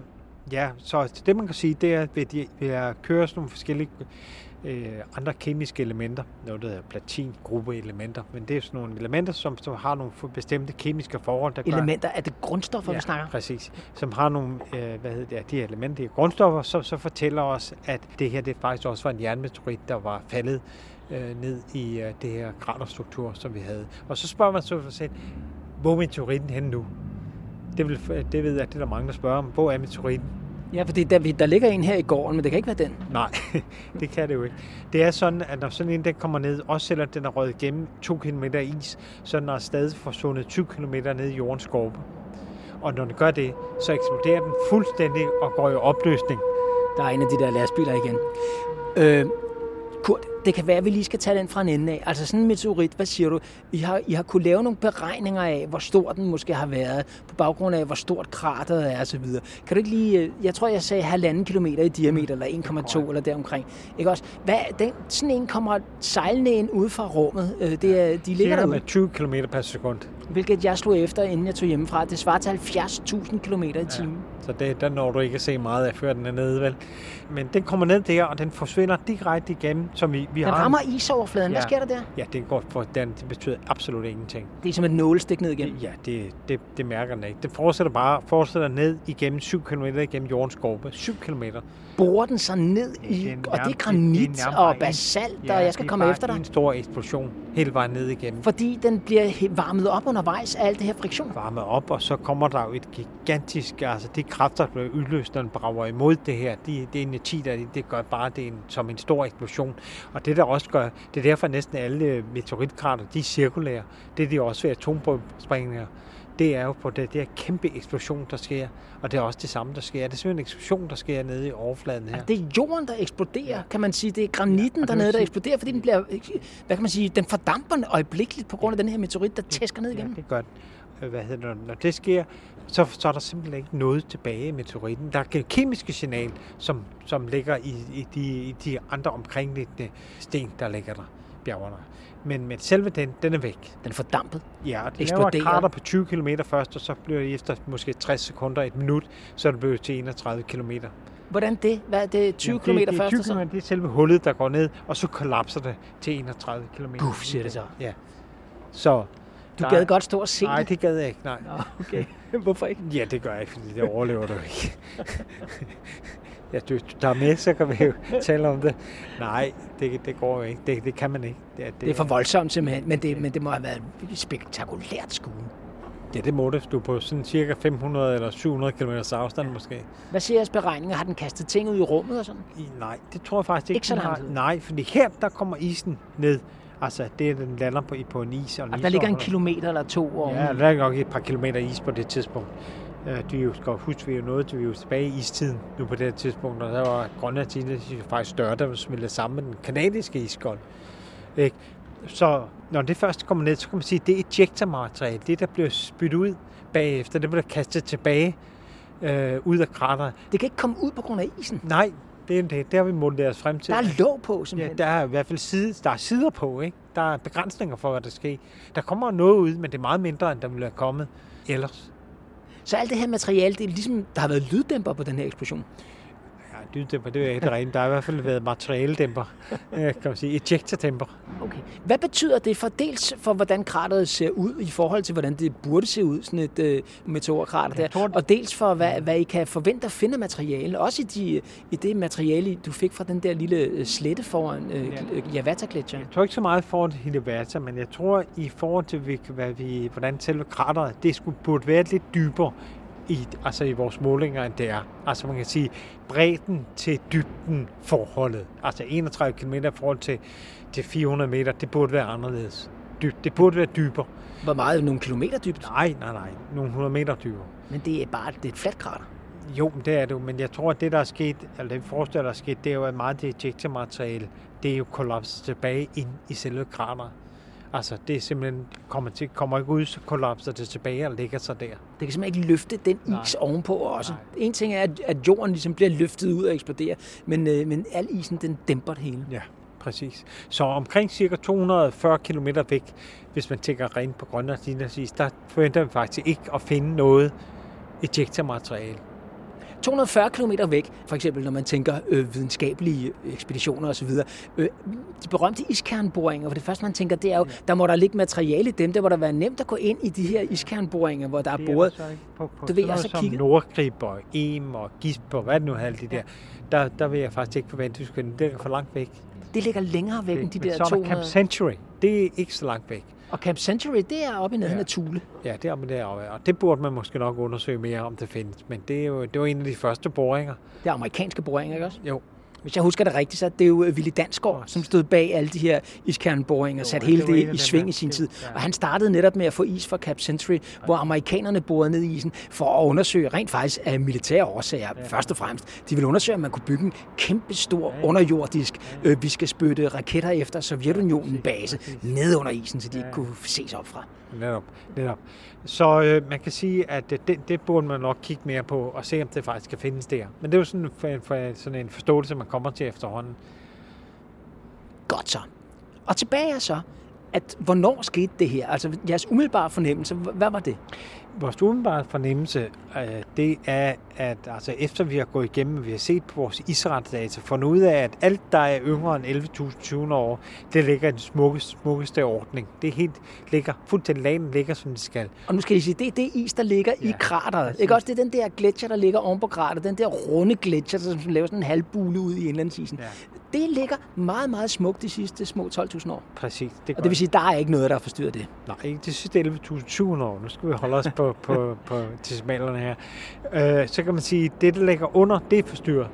Ja, så det man kan sige, det er, at vi kører sådan nogle forskellige øh, andre kemiske elementer, noget der hedder platin-gruppeelementer, men det er sådan nogle elementer, som, som har nogle bestemte kemiske forhold, der gør... Elementer? Er det grundstoffer, ja, vi snakker? præcis. Som har nogle, øh, hvad hedder det, de her elementer, de her grundstoffer, som så fortæller os, at det her, det faktisk også var en jernmeteorit, der var faldet øh, ned i øh, det her kraterstruktur, som vi havde. Og så spørger man så for selv, hvor er meteoritten henne nu? Det, vil, det ved jeg, det er der mange, der spørger om. Hvor er meteoritten? Ja, fordi der, der ligger en her i gården, men det kan ikke være den. Nej, det kan det jo ikke. Det er sådan, at når sådan en den kommer ned, også selvom den er røget igennem to kilometer is, så den er stadig forsvundet tyve kilometer ned i jordens skorpe. Og når den gør det, så eksploderer den fuldstændig og går i opløsning. Der er en af de der lastbiler igen. Øh, Kurt, det kan være, at vi lige skal tage den fra en ende af. Altså sådan en meteorit, hvad siger du? I har, I har kunnet lave nogle beregninger af, hvor stor den måske har været, på baggrund af, hvor stort krateret er osv. Kan du ikke lige... Jeg tror, jeg sagde halvanden kilometer i diameter, eller en komma to eller deromkring. Ikke også? Hvad, den, sådan en kommer sejlende ind ude fra rummet. Det er, de ligger derude. tyve kilometer per sekund. Hvilket jeg slog efter, inden jeg tog hjemmefra. Det svarer til halvfjerds tusind kilometer i timen. Ja, så det, der når du ikke se meget af, før den er nede, vel? Men den kommer ned der, og den forsvinder direkte igennem, som i... Vi den rammer en... isoverfladen. Ja. Hvad sker der der? Ja, det går for den. Det betyder absolut ingenting. Det er som et nålestik ned igennem? Ja, det, det, det mærker den ikke. Den fortsætter bare fortsætter ned igennem syv kilometer igennem jordens skorpe. syv kilometer. Borer den sig ned i, ja, og det er granit det er og basalt, ja, og jeg skal komme efter dig. Det er en stor eksplosion hele vejen ned igennem. Fordi den bliver varmet op undervejs af alt det her friktion? Varmet op, og så kommer der jo et gigantisk, altså de kræfter, der bliver udløst, når den brager imod det her. Det de er en ti, der det gør bare det en, som en stor eksplosion. Og det, der også gør, det er derfor næsten alle meteoritkrater, de er cirkulære. Det er de også ved atombombesprængninger. Det er jo på det der kæmpe eksplosion, der sker. Og det er også det samme, der sker. Det er simpelthen en eksplosion, der sker nede i overfladen her. Altså, det er jorden, der eksploderer, ja, kan man sige. Det er granitten, ja, dernede, sige... der eksploderer, fordi den bliver, hvad kan man sige, den fordamper øjeblikkeligt på grund af den her meteorit, der tæsker ned igennem. Ja, det gør den. Hvad hedder det, når det sker, så, så er der simpelthen ikke noget tilbage i meteoritten. Der er kemiske signal, som, som ligger i, i, de, i de andre omkringliggende sten, der ligger der, bjergerne. Men, men selve den, den er væk. Den er fordampet. Ja, og det laver krater på tyve kilometer først, og så bliver det efter måske tres sekunder, et minut, så er det blevet til enogtredive kilometer. Hvordan det? Hvad er det? tyve kilometer først? Det er tyve kilometer, det er selve hullet, der går ned, og så kollapser det til enogtredive kilometer. Puff, siger det så. Ja. Så... Du nej, gad godt stå og se nej, det? Nej, det gad jeg ikke, nej. Nå, okay. Hvorfor ikke? Ja, det gør jeg ikke, fordi det overlever du ikke. Ja, du, du tager med, så kan vi jo tale om det. Nej, det, det går jo ikke. Det, det kan man ikke. Det, det, det er for voldsomt simpelthen, men det, men det må have været spektakulært skue. Ja, det må det. Du er på sådan cirka fem hundrede eller syv hundrede kilometer afstand, ja, måske. Hvad siger jeres beregninger? Har den kastet ting ud i rummet og sådan? I, nej, det tror jeg faktisk ikke. Ikke sådan har. Nej, fordi her, der kommer isen ned. Altså, det er, den lander på, på en is. Og en altså, der ligger en kilometer eller to år. Ja, der ligger nok et par kilometer is på det tidspunkt. Du skal huske, vi er jo nået til, vi er tilbage i istiden nu på det tidspunkt, og der var Grønlands is faktisk større, der smeltede sammen med den kanadiske iskold. Ikke? Så når det først kommer ned, så kan man sige, at det er ejectormateriale, det der bliver spyttet ud bagefter, det bliver kastet tilbage øh, ud af krateret. Det kan ikke komme ud på grund af isen? Nej. Det er det, der har vi målet os frem til. Der er låg på, simpelthen. Ja, der er i hvert fald side, der er sider på, ikke? Der er begrænsninger for, hvad der sker. Der kommer noget ud, men det er meget mindre, end der ville have kommet ellers. Så alt det her materiale, det er ligesom, der har været lyddæmper på den her eksplosion? Ja, lyddæmper, det er ikke det rene. Der har i hvert fald været materialedæmper, kan man sige, ejectordæmper. Okay. Hvad betyder det for dels for, hvordan krateret ser ud i forhold til, hvordan det burde se ud, sådan et øh, meteorkrater der, tror, og dels for, hvad, hvad I kan forvente at finde materiale, også i, de, i det materiale, du fik fra den der lille slette foran øh, Hiawatha Gletsjer? Jeg tror ikke så meget foran til Hiawatha, men jeg tror i forhold til, hvad vi, hvordan selve krateret, det skulle, burde være lidt dybere, I, altså i vores målinger, end det er. Altså man kan sige, bredden til dybden forholdet. Altså enogtredive kilometer i forhold til, til fire hundrede meter, det burde være anderledes. Dyb, det burde være dybere. Hvor meget? Nogle kilometer dybt? Nej, nej, nej. Nogle hundrede meter dybere. Men det er bare det er et fladt krater. Jo, det er det jo, men jeg tror, at det, der er sket, eller det forestiller, der er sket, det er jo, at meget det ejectormateriale, det er jo kollapset tilbage ind i selve krateret. Altså, det er simpelthen, kommer, til, kommer ikke ud, så kollapser det tilbage og ligger sig der. Det kan simpelthen ikke løfte den is Nej. ovenpå også. Nej. En ting er, at jorden ligesom bliver løftet ud og eksploderer, men, øh, men al isen, den dæmper det hele. Ja, præcis. Så omkring cirka to hundrede og fyrre kilometer væk, hvis man tænker rent på Grønlands is, der forventer vi faktisk ikke at finde noget ejectormateriale. to hundrede og fyrre kilometer væk, for eksempel når man tænker øh, videnskabelige ekspeditioner osv. Øh, de berømte iskernboringer, for det første man tænker, det er jo, der må der ligge materiale i dem, der må der være nemt at gå ind i de her iskernboringer, hvor der er boret. Det er på, på du ved, jeg så som kigge. Nordgriber, em og gisper, hvad nu alt det der, der, der vil jeg faktisk ikke forvente, du skal det er for langt væk. Det ligger længere væk det, end de der to hundrede. Camp Century, det er ikke så langt væk. Og Camp Century, det er oppe i nærheden af Thule. Ja, det er oppe deroppe. Og det burde man måske nok undersøge mere, om det findes. Men det er jo det var en af de første boringer. Det er amerikanske boringer, ikke også? Jo. Hvis jeg husker det rigtigt, så er det jo Willy Dansgaard, som stod bag alle de her iskernboringer og satte hele det, det i sving i sin tid. Og han startede netop med at få is fra Camp Century, hvor amerikanerne borede ned i isen for at undersøge rent faktisk af militære årsager, først og fremmest. De ville undersøge, om man kunne bygge en kæmpe stor underjordisk, øh, vi skal spytte raketter efter Sovjetunionen base ned under isen, så de ikke kunne ses op fra. Netop, netop. Så øh, man kan sige, at det, det burde man nok kigge mere på og se, om det faktisk kan findes der. Men det er jo sådan, for, for, sådan en forståelse, man kommer til efterhånden. Godt så. Og tilbage er så, at hvornår skete det her? Altså jeres umiddelbare fornemmelse, hvad var det? Vores umiddelbare fornemmelse, øh, det er, at altså, efter vi har gået igennem, og vi har set på vores isretsdata, fundet ud af, at alt, der er yngre end elleve tusind to hundrede år, det ligger i den smukkeste, smukkeste ordning. Det er helt ligger, fuldstændig lagen ligger, som det skal. Og nu skal I sige, det er det is, der ligger ja, i krateret. Ikke også? Det er den der gletsjer, der ligger oven på krateret, den der runde gletsjer, som laver sådan en halvbule ud i indlandsisen. Ja. Det ligger meget, meget smukt de sidste små tolv tusind år. Præcis. Det og det vil sige, at der er ikke noget, der forstyrrer det. Nej, ikke de sidste elleve tusind to hundrede år. Nu skal vi holde os på På, på, på decimalerne her, øh, så kan man sige, at det, der ligger under, det er forstyrret.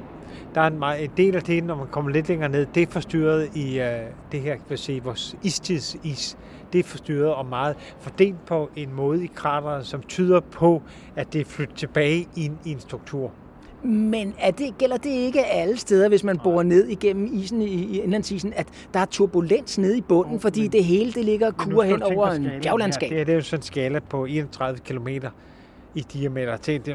Der er en, meget, en del af det, når man kommer lidt længere ned, det er forstyrret i øh, det her, kan sige, vores istidsis. Det er forstyrret og meget fordelt på en måde i krateret, som tyder på, at det er flyttet tilbage ind i en struktur. Men er det, gælder det ikke alle steder, hvis man borer ned igennem isen i, i indlandsisen, at der er turbulens nede i bunden, oh, fordi men, det hele det ligger og kurer hen over en bjerglandskab? Det, det er jo sådan en skala på enogtredive kilometer i diameter. Det, det, det,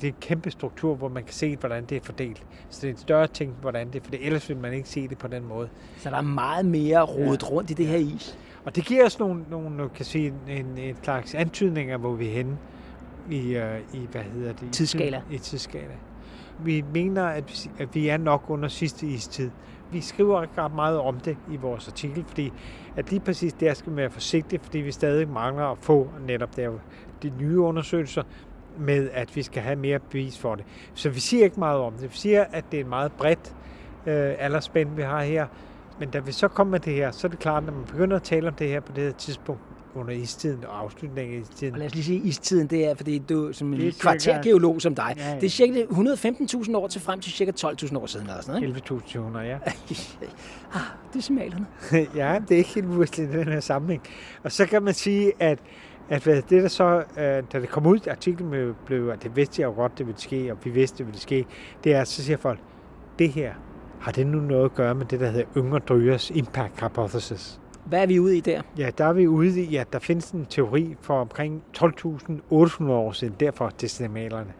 det er en kæmpe struktur, hvor man kan se, hvordan det er fordelt. Så det er en større ting, hvordan det er fordelt. Ellers vil man ikke se det på den måde. Så der er meget mere rodet ja. rundt i det her is. Og det giver os nogle, nogle kan sige, en, en slags antydninger, hvor vi er henne i, i hvad hedder det? Tidsskala. I tidsskala. Vi mener, at vi er nok under sidste istid. Vi skriver ikke ret meget om det i vores artikel, fordi at lige præcis der skal man være forsigtig, fordi vi stadig mangler at få netop der, de nye undersøgelser med, at vi skal have mere bevis for det. Så vi siger ikke meget om det. Vi siger, at det er en meget bredt øh, aldersspænd, vi har her. Men da vi så kommer med det her, så er det klart, at når man begynder at tale om det her på det her tidspunkt, under istiden og afslutningen af istiden. Og lad os lige sige, istiden, det er, fordi du som en kvartærgeolog som dig, ja, ja. det er cirka et hundrede og femten tusind år til frem til cirka tolv tusind år siden. elleve tusind to hundrede, ja. ah, det er simalerne. ja, det er ikke helt uvirkeligt i den her sammenhæng. Og så kan man sige, at, at det der så, da det kom ud, artiklen blev, at det vidste jeg jo godt, det ville ske, og vi vidste, det ville ske, det er, så siger folk, det her, har det nu noget at gøre med det, der hedder Yngre Drygers Impact Hypothesis? Hvad er vi ude i der? Ja, der er vi ude i, at der findes en teori for omkring tolv tusind otte hundrede år siden, derfor decimalerne.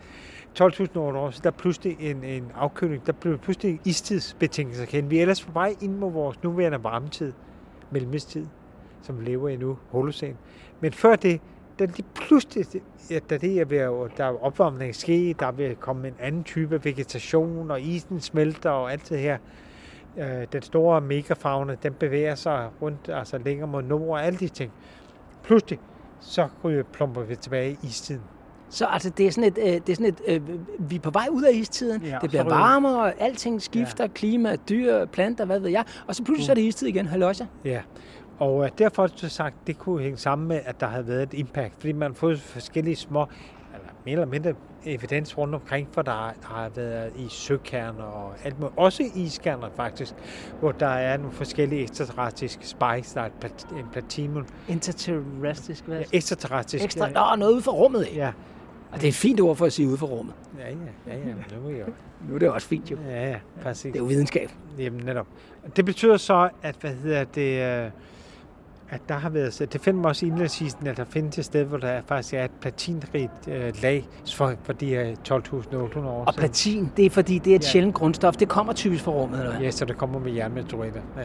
tolv tusind otte hundrede år siden, der er pludselig en, en afkøling, der blev pludselig istidsbetingelser kendt. Vi er ellers på vej ind mod vores nuværende varmetid, mellemistid, som vi lever i nu, holocæn. Men før det, da det pludselig, ja, da det er ved, der er opvarmning ske, der vil komme en anden type vegetation, og isen smelter og alt det her, den store megafauna, den bevæger sig rundt, altså længere mod nord og alle de ting. Pludselig, så plumper vi tilbage i istiden. Så altså, det er sådan et, øh, det er sådan et øh, vi er på vej ud af istiden, ja, det bliver varmere, alting skifter, ja. klima, dyr, planter, hvad ved jeg, og så pludselig uh. så er det istid igen, halløjsa. Ja, og øh, derfor har du sagt, det kunne hænge sammen med, at der havde været et impact, fordi man har fået forskellige små, eller mere eller mindre evidens rundt omkring, for der har været i søkerner og alt muligt. Også i iskerner faktisk, hvor der er nogle forskellige ekstraterrestriske spikes, der er en platinum. Interterrestrisk? Ja, ekstraterrestrisk. Ekstra, ja. Nå, noget ude for rummet, ikke? Ja. Og det er et fint ord for at sige ude for rummet. Ja, ja, ja, ja. Nu, er nu er det også fint, jo. Ja, ja, præcis. Det er jo videnskab. Jamen, netop. Det betyder så, at, hvad hedder det, at der har været, det finder man også i indlandsisen, at der findes et sted, hvor der faktisk er et platinrigt øh, lag for, for de her tolv tusind otte hundrede år. Og platin, det er fordi, det er et ja. sjældent grundstof. Det kommer typisk fra rummet, eller hvad? Ja, så det kommer med jernmeteoritter. Ja.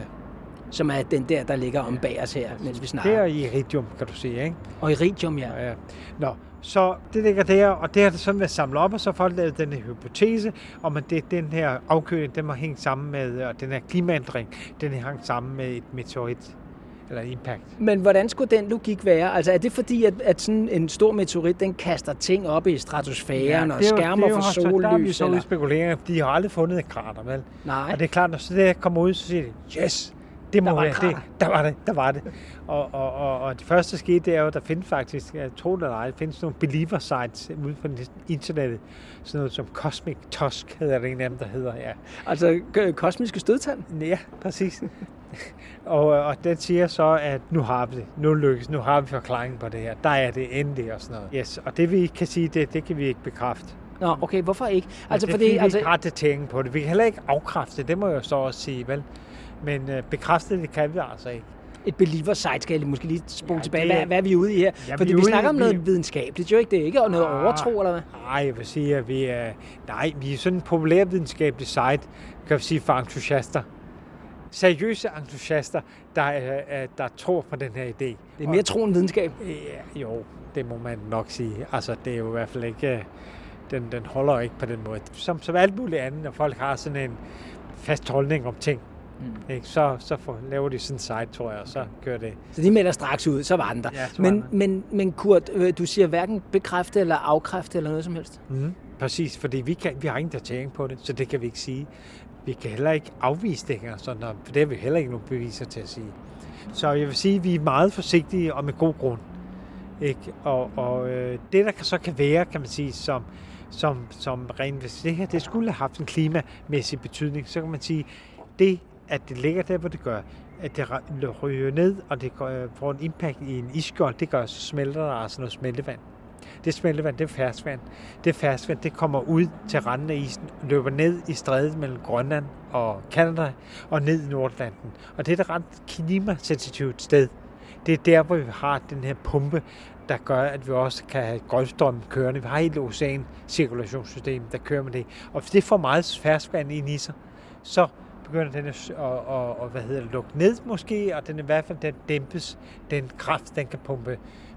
som er den der, der ligger om bag os her, mens vi snakker. Det er iridium, kan du sige, ikke? Og iridium, ja. ja, ja. Nå, så det ligger der, og det har sådan været samlet op, og så folk lavet den her hypotese om, at det, den her afkøling, den må hænge sammen med, og den her klimaændring, den hang sammen med et meteorit. Eller impact. Men hvordan skulle den logik være? Altså er det fordi, at, at sådan en stor meteorit, den kaster ting op i stratosfæren ja, og skærmer for sollys? Det er jo, det er jo også, der er vi så spekuleringer. De har aldrig fundet et krater, vel? Nej. Og det er klart, når så det kommer ud, så siger de, yes, det må være det. Der var det, der var det. Og, og, og, og det første, der skete, det er jo, der findes faktisk, jeg tror det eller ej, der findes nogle believer sites ude på internettet. Sådan noget som Cosmic Tusk, hedder det en af dem, der hedder, ja. Altså kosmiske stødtand? Ja, præcis. Og, og den siger så, at nu har vi det, nu lykkes, nu har vi forklaringen på det her, der er det endelig og sådan noget. Yes, og det vi ikke kan sige, det, det kan vi ikke bekræfte. Nå, okay, hvorfor ikke? Altså, ja, det er fordi, vi altså... ikke har det tænke på det. Vi kan heller ikke afkræfte det, det må jeg jo så også sige, vel? Men øh, bekræfte det kan vi altså ikke. Et believer site skal jeg måske lige spole ja, tilbage. Hvad, hvad er vi ude i her? Ja, fordi vi, vi snakker om noget vi... videnskabeligt, jo ikke det, ikke? Og noget ah, overtro, eller hvad? Nej, jeg vil sige, at vi er... Nej, vi er sådan en populær videnskabelig site, kan vi sige, for entusiaster. Seriøse entusiaster, der, der tror på den her idé. Det er mere og, tro end videnskab? Ja, jo, det må man nok sige. Altså, det er jo i hvert fald ikke... Den, den holder ikke på den måde. Som, som alt muligt andet, når folk har sådan en fast holdning om ting, mm. ikke? Så, så får, laver de sådan en site, tror jeg, og så kører det. Så de melder straks ud, så var den der. Ja, så var den der. Men, men, men Kurt, du siger hverken bekræfte eller afkræfte eller noget som helst? Mm, præcis, fordi vi, kan, vi har ingen datering på det, så det kan vi ikke sige. Vi kan heller ikke afvise det her, sådan, for det har vi heller ikke nogen beviser til at sige. Så jeg vil sige, at vi er meget forsigtige og med god grund. Ikke? Og, og øh, det, der så kan være, kan man sige, som, som, som rent hvis det her det skulle have haft en klimamæssig betydning, så kan man sige, det, at det ligger der, hvor det gør, at det ryger ned, og det gør, får en impact i en iskold, det gør, så smelter der altså noget smeltevand. Det smeltevand, det er ferskvand. Det ferskvand, det kommer ud til randen af isen, løber ned i strædet mellem Grønland og Kanada og ned i Nordatlanten. Og det er et ret klimasensitivt sted. Det er der, hvor vi har den her pumpe, der gør, at vi også kan have golfstrømmen kørende. Vi har et oceancirkulationssystem, der kører med det. Og hvis det får meget ferskvand ind i sig, så begynder den at, at, at, at hvad hedder det, lukke ned måske, og den i hvert fald den dæmpes, den kraft, den kan pumpe.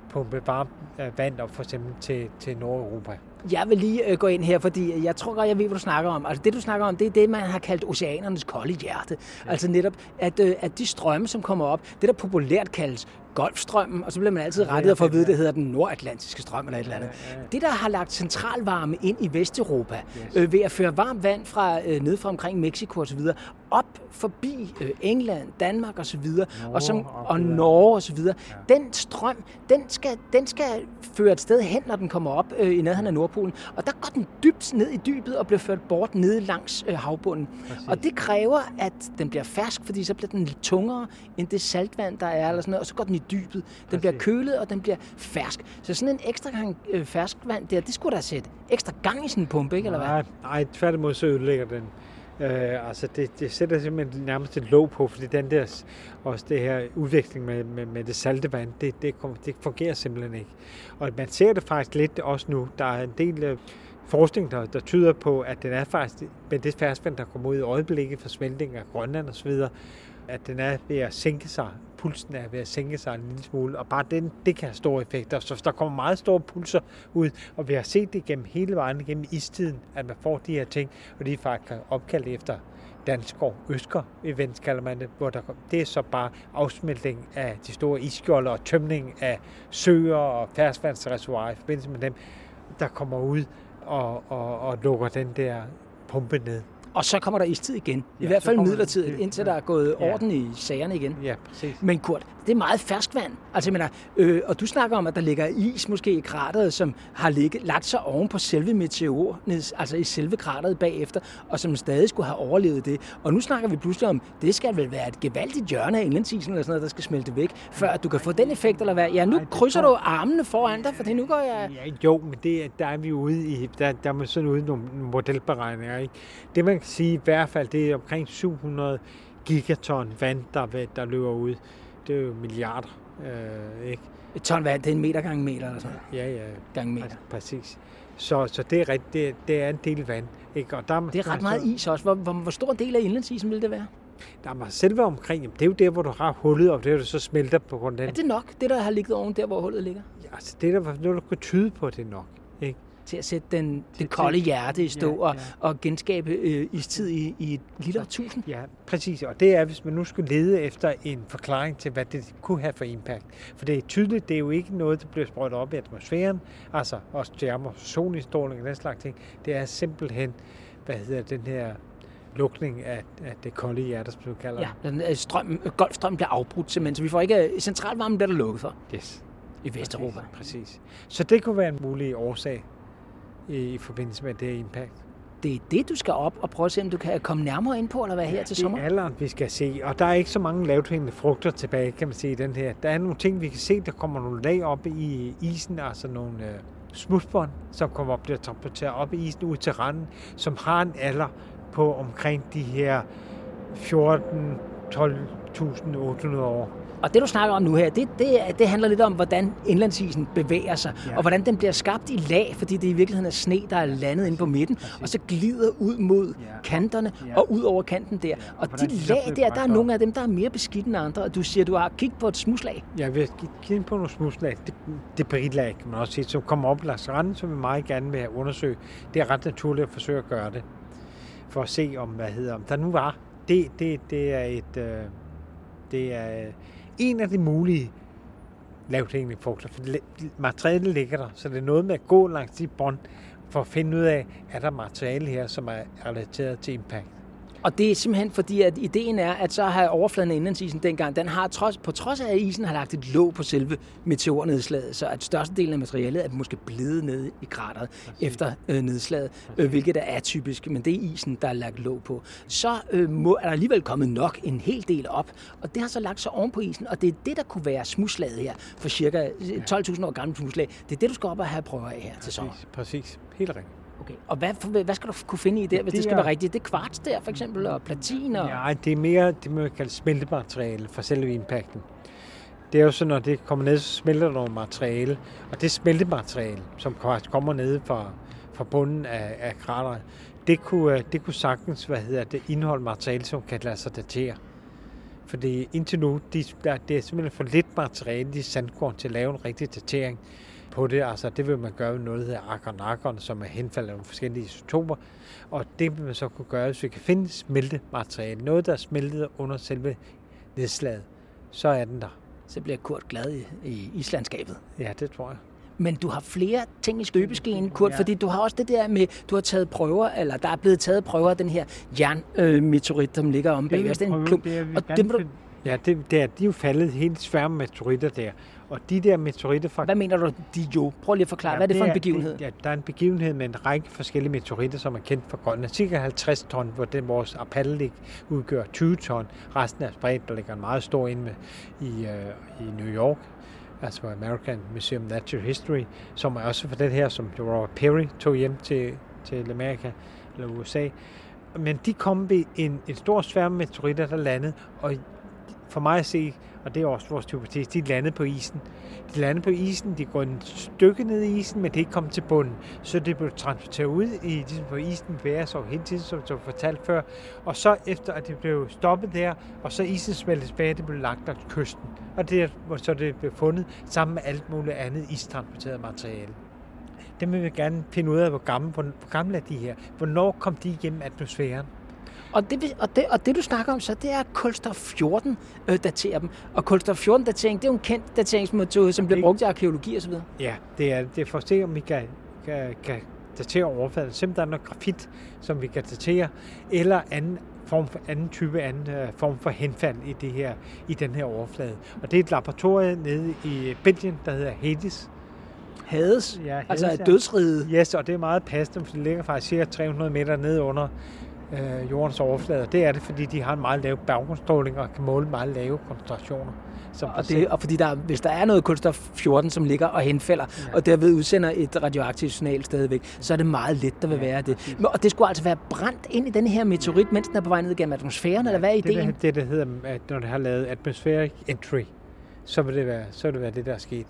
pumpe varmt vand op for eksempel til, til Nordeuropa. Jeg vil lige øh, gå ind her, fordi jeg tror godt, jeg ved, hvad du snakker om. Altså det, du snakker om, det er det, man har kaldt oceanernes kolde hjerte. Ja. Altså netop, at, øh, at de strømme, som kommer op, det der populært kaldes Golfstrømmen, og så bliver man altid rettet og får at vide, at det hedder den nordatlantiske strøm eller et eller andet. Ja, ja, ja. Det, der har lagt centralvarme ind i Vesteuropa, yes. øh, ved at føre varmt vand fra øh, nede fra omkring Mexico og så videre, op forbi øh, England, Danmark og så videre, Norge, og, som, og Norge og så videre. Ja. Den strøm, den skal, den skal føre et sted hen, når den kommer op øh, i nærheden af Nordpolen, og der går den dybt ned i dybet og bliver ført bort nede langs øh, havbunden. Præcis. Og det kræver, at den bliver fersk, fordi så bliver den lidt tungere end det saltvand, der er, eller sådan noget, og så går den i dybet. Den Præcis. Bliver kølet, og den bliver fersk. Så sådan en ekstra gang øh, ferskvand der, det skulle da sætte ekstra gang i sådan en pumpe, ikke, nej, eller hvad? Nej, tværtimod så ødelægger den. Øh, altså det, det sætter simpelthen nærmest et låg på, fordi den der, også det her udvikling med, med, med det saltevand, det, det, det fungerer simpelthen ikke. Og man ser det faktisk lidt også nu. Der er en del øh, forskning, der, der tyder på, at den er faktisk, med det ferskvand, der kommer ud i øjeblikket for smeltning af Grønland osv., at den er ved at sænke sig, pulsen er ved at sænke sig en lille smule, og bare den, det kan have store effekter. Så der kommer meget store pulser ud, og vi har set det gennem hele vejen, gennem istiden, at man får de her ting, og de er faktisk opkaldt efter Dansgaard-Oeschger event, kalder man det, hvor der, det er så bare afsmeltning af de store isskjolder og tømning af søer og ferskvandsreservoirer i forbindelse med dem, der kommer ud og, og, og lukker den der pumpe ned. Og så kommer der istid igen. I ja, hvert fald midlertidigt, indtil der er gået ja. Orden i sagerne igen. Ja, præcis. Men Kurt, det er meget ferskvand. Altså, mener, øh, og du snakker om, at der ligger is måske i krateret, som har ligget, lagt sig oven på selve meteoren, altså i selve krateret bagefter, og som stadig skulle have overlevet det. Og nu snakker vi pludselig om, det skal vel være et gevaldigt hjørne af indlandsisen, eller sådan noget, der skal smelte væk, før at du kan få den effekt, eller hvad? Ja, nu krydser du armene foran dig, for det nu går jeg... Ja, jo, men det, der er vi ude i, der, der er man sådan ude i nogle modelberegninger, ikke? Det, man sige i hvert fald, det er omkring syv hundrede gigaton vand, der, der løber ud. Det er jo milliarder, øh, ikke? Et ton vand, det er en meter gange meter, eller sådan noget? Ja, ja. Gange meter. Altså, præcis. Så, så det, er ret, det, det er en del vand, ikke? Og der, det er ret meget is også. Hvor, hvor, hvor stor en del af indlandsisen vil det være? Jamen, selve omkring, det er jo der, hvor du har hullet, og det er jo så smelter på grund af den. Er det nok, det der har ligget oven der, hvor hullet ligger? Ja, altså det der var noget, der kunne tyde på, det nok, ikke? Til at sætte den, det kolde hjerte i stå, ja, ja. Og, og genskabe øh, istid i, i et lille årtusind. Ja, præcis. Og det er, hvis man nu skulle lede efter en forklaring til, hvad det kunne have for impact. For det er tydeligt, det er jo ikke noget, der bliver sprøjtet op i atmosfæren, altså også termo- og solindstråling og den slags ting. Det er simpelthen, hvad hedder den her lukning af, af det kolde hjerte, som du kalder det. Ja, strøm, golfstrømmen bliver afbrudt simpelthen, så vi får ikke centralvarmen, der er lukket for. Yes. I Vesteuropa. Præcis, præcis. Så det kunne være en mulig årsag i forbindelse med det her impact. Det er det, du skal op og prøve at se, om du kan komme nærmere ind på, eller hvad her ja, til sommer? Det er alderen, vi skal se, og der er ikke så mange lavthængende frugter tilbage, kan man se i den her. Der er nogle ting, vi kan se, der kommer nogle lag op i isen, altså nogle øh, smutbånd, som kommer op, bliver transporteret op i isen ud til randen, som har en alder på omkring de her fjorten til tolv tusind otte hundrede år. Og det, du snakker om nu her, det, det, det handler lidt om, hvordan indlandsisen bevæger sig, ja. Og hvordan den bliver skabt i lag, fordi det i virkeligheden er sne, der er landet inde på midten, præcis. Og så glider ud mod ja. Kanterne ja. Og ud over kanten der. Ja. Og, og de lag der, der, der er nogle af dem, der er mere beskidt end andre, og du siger, du har kigget på et smuslag. Ja, vi har kigget på nogle smuslag. Det, det er bridlag, kan man også sige, som kommer op langs randen, som vi meget gerne vil have undersøgt. Det er ret naturligt at forsøge at gøre det, for at se om, hvad hedder om der nu var. Det, det, det er et... Øh, det er... Øh, En af de mulige lavthængende frugter, for materialet ligger der, så det er noget med at gå langs de bånd, for at finde ud af, er der materiale her, som er relateret til impact. Og det er simpelthen fordi, at ideen er, at så har overfladen af indlandsisen dengang, den har trods, på trods af, at isen har lagt et låg på selve meteornedslaget, så at størstedelen af materialet er måske blevet nede i krateret efter øh, nedslaget, øh, hvilket der er typisk, men det er isen, der er lagt låg på. Så øh, må, er der alligevel kommet nok en hel del op, og det har så lagt sig oven på isen, og det er det, der kunne være smuslaget her for cirka tolv tusind år gammel smuslag. Det er det, du skal op og have prøver af her til sommer. Præcis, præcis. Helt rigtigt. Okay. Og hvad, hvad skal du kunne finde i der, ja, det hvis det skal er, være rigtigt? Det er kvarts der, for eksempel, og platin? Og... Ja, det er mere det, man kalder smeltemateriale fra selve impacten. Det er jo sådan, når det kommer ned, så smelter noget materiale, og det smeltemateriale, som kommer ned fra, fra bunden af, af krateret, det kunne, det kunne sagtens, hvad hedder det, indeholde materiale, som kan lade sig datere. Fordi indtil nu, de, der, det er simpelthen for lidt materiale, de sandkorn, til at lave en rigtig datering. På det, altså det vil man gøre med noget, der hedder argon-argon, som er henfaldet af nogle forskellige isotoper, og det vil man så kunne gøre, hvis vi kan finde smeltemateriale, noget der er smeltet under selve nedslaget, så er den der. Så bliver Kurt glad i, i islandskabet. Ja, det tror jeg. Men du har flere ting i støbeskeen, Kurt, ja. Fordi du har også det der med, du har taget prøver, eller der er blevet taget prøver af den her jernmeteorit, øh, som ligger om bag os. Det er en klump. Og dem, du... Ja, det, det er, de er jo faldet helt sværme meteoritter der. Og de der meteoritter fra... Hvad mener du, de jo? Prøv lige at forklare, ja, hvad er det for en begivenhed? Det, ja, der er en begivenhed med en række forskellige meteoritter, som er kendt for Grønland. Cirka halvtreds ton, hvor den vores Apallik udgør tyve ton. Resten er spredt, der ligger en meget stor inde med i, øh, i New York. Altså American Museum of Natural History, som er også for den her, som George Perry tog hjem til, til Amerika eller U S A. Men de kom ved en, en stor sværme meteoritter, der landede, og for mig at se, og det er også vores hypotese, de landede på isen. De landede på isen, de går et stykke ned i isen, men det er ikke kommet til bunden. Så det blev transporteret ud i ligesom på isen, bevæger sig hele tiden, som du fortalte før. Og så efter, at det blev stoppet der, og så isen smeltede tilbage, det blev lagt langs kysten. Og det er, så det blev fundet sammen med alt muligt andet istransporteret materiale. Det vil vi gerne finde ud af, hvor gamle, hvor gamle er de her. Hvornår kom de igennem atmosfæren? Og det, og, det, og det, du snakker om så, det er, at kulstof fjorten øh, daterer dem. Og kulstof fjorten-datering, det er jo en kendt dateringsmetode, som bliver brugt i arkeologi osv. Ja, det er, det er for at se, om vi kan, kan, kan datere overfladen. Simpelthen noget grafit, som vi kan datere, eller anden, form for, anden type anden øh, form for henfald i, det her, i den her overflade. Og det er et laboratorium nede i Belgien, der hedder Hades. Hades? Ja, Hades, altså et dødsrige. Ja, yes, og det er meget passende, for det ligger faktisk cirka tre hundrede meter nede under Øh, jordens overflade, og det er det, fordi de har en meget lav baggrundsstråling og kan måle meget lave koncentrationer. Og, det, og fordi der, hvis der er noget kulstof fjorten, som ligger og henfælder, ja. Og derved udsender et radioaktivt signal stadigvæk, så er det meget let, der vil ja, være det. Men, og det skulle altså være brændt ind i den her meteorit, mens den er på vej ned gennem atmosfæren, ja, eller hvad er ideen? Det, det, der hedder, at når det har lavet atmospheric entry, så vil det være, så vil det, være det, der er sket.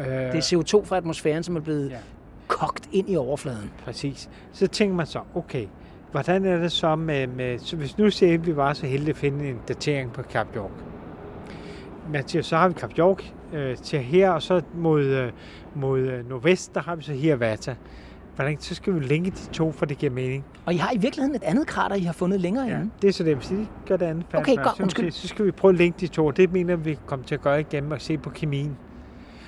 Øh, det er C O to fra atmosfæren, som er blevet ja. Kogt ind i overfladen. Præcis. Så tænker man så, okay, Hvordan er det så med, med så hvis nu siger, at vi var så heldige at finde en datering på Cape York? Man siger, så har vi Cape York øh, til her, og så mod, øh, mod øh, nordvest, der har vi så Hiawatha. Hvordan, så skal vi linke de to, for det giver mening. Og I har i virkeligheden et andet krater, I har fundet længere ja, inden? Det er så det, hvis de gør det andet færdigt. Okay, godt, så, så skal vi prøve at linke de to, det mener vi kommer til at gøre igennem og se på kemien.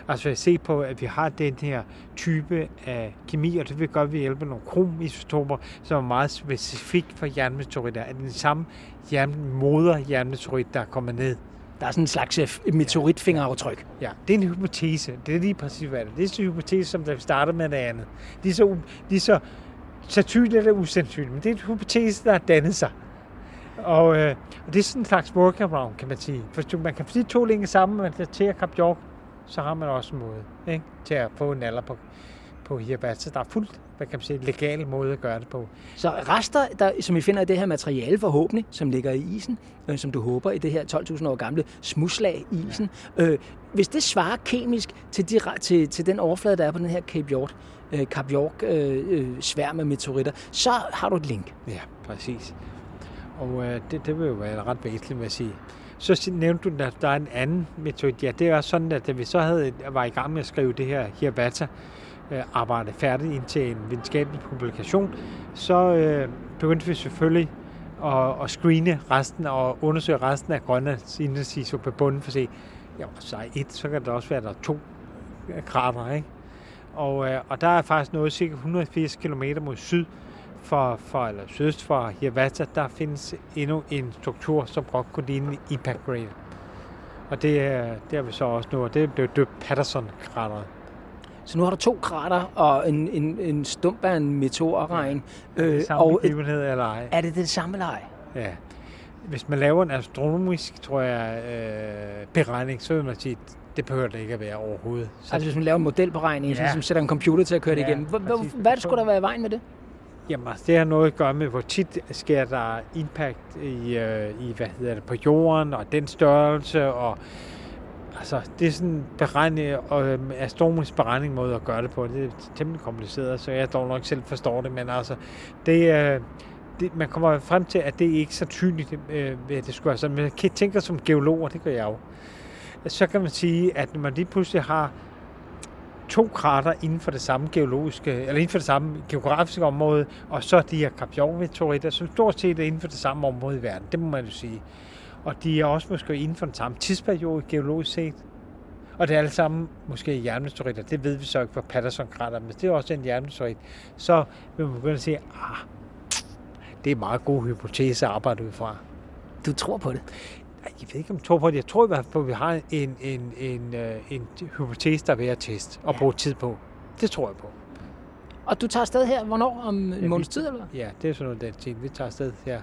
Altså at se på, at vi har den her type af kemi, og det vil godt, at vi hjælper nogle kromisotoper, som er meget specifikt for jernmeteoritter. Er det den samme jern, moder jernmeteorit, der kommer ned? Der er sådan en slags meteoritfingeraftryk. Ja, det er en hypotese. Det er lige præcis hvad det er. Det er en hypotese, som der starter med det andet. Det er så, de er så sandsynligt eller usandsynligt, men det er en hypotese, der har dannet sig. Og, øh, og det er sådan en slags workaround, kan man sige. For man kan få de to linker sammen, man kan tage Cape York, så har man også en måde, ikke, til at få en alder på, på Hiawatha. Der er fuldt, hvad kan man sige, legal måde at gøre det på. Så rester, der, som I finder i det her materiale forhåbentlig, som ligger i isen, øh, som du håber i det her tolv tusind år gamle smuslag i isen, øh, hvis det svarer kemisk til, de, til, til den overflade, der er på den her Cape York, øh, Cape York øh, sværm af meteoritter, så har du et link. Ja, præcis. Og øh, det, det vil jo være ret væsentligt med at sige. Så nævnte du, at der er en anden metode. Ja, det er sådan, at da vi så havde, var i gang med at skrive det her Hiawatha-arbejde færdigt ind til en videnskabelig publikation, så øh, begyndte vi selvfølgelig at, at screene resten og undersøge resten af Grønlands indlandsis på bunden for at se, ja, så er et, så kan der også være, der er to krater, ikke? Og, øh, og der er faktisk noget cirka et hundrede og firs kilometer mod syd, For, for, eller sydøst for Hiawatha, der findes endnu en struktur, som godt kunne ligne en impact crater. Og det, det har vi så også nu, og det blev døbt Paterson-krateret. Så nu har du to krater og en, en, en stump af en meteorregn. Ja, øh, og begivenhed eller ej. Er det det samme eller ej? Ja. Hvis man laver en astronomisk, tror jeg, øh, beregning, så vil man sige, det behøver det ikke at være overhovedet. Så altså hvis man laver en modelberegning, ja, som sætter en computer til at køre det ja, igennem. H- hvad skulle der være i vejen med det? Jamen, det har noget at gøre med, hvor tit sker der impact i, øh, i hvad hedder det, på jorden og den størrelse. Og, altså, det er sådan en øh, astronomisk beregning måde at gøre det på. Det er temmelig kompliceret, så jeg dog nok selv forstår det. Men altså, det, øh, det, man kommer frem til, at det ikke er sandsynligt, øh, at det skulle være sådan. Men jeg tænker som geologer, det gør jeg jo. Så kan man sige, at når man lige pludselig har to krater inden for det samme geologiske, eller inden for det samme geografiske område, og så de her Cape York-meteoritter, som stort set er inden for det samme område i verden, det må man jo sige. Og de er også måske inden for den samme tidsperiode geologisk set. Og det er alle sammen måske jernmeteoritter, det ved vi så ikke for Paterson-krater, men det er også en jernmeteorit. Så vil man begynde at sige, ah, det er en meget god hypotese at arbejde ud fra. Du tror på det? Jeg ved ikke, om jeg tror på det. Jeg tror i hvert fald, at vi har en, en, en, en hypotese, der er ved at teste og ja, bruge tid på. Det tror jeg på. Og du tager afsted her, hvornår? Om en ja, måneds tid, eller? Ja, det er sådan noget, den ting. Vi tager afsted her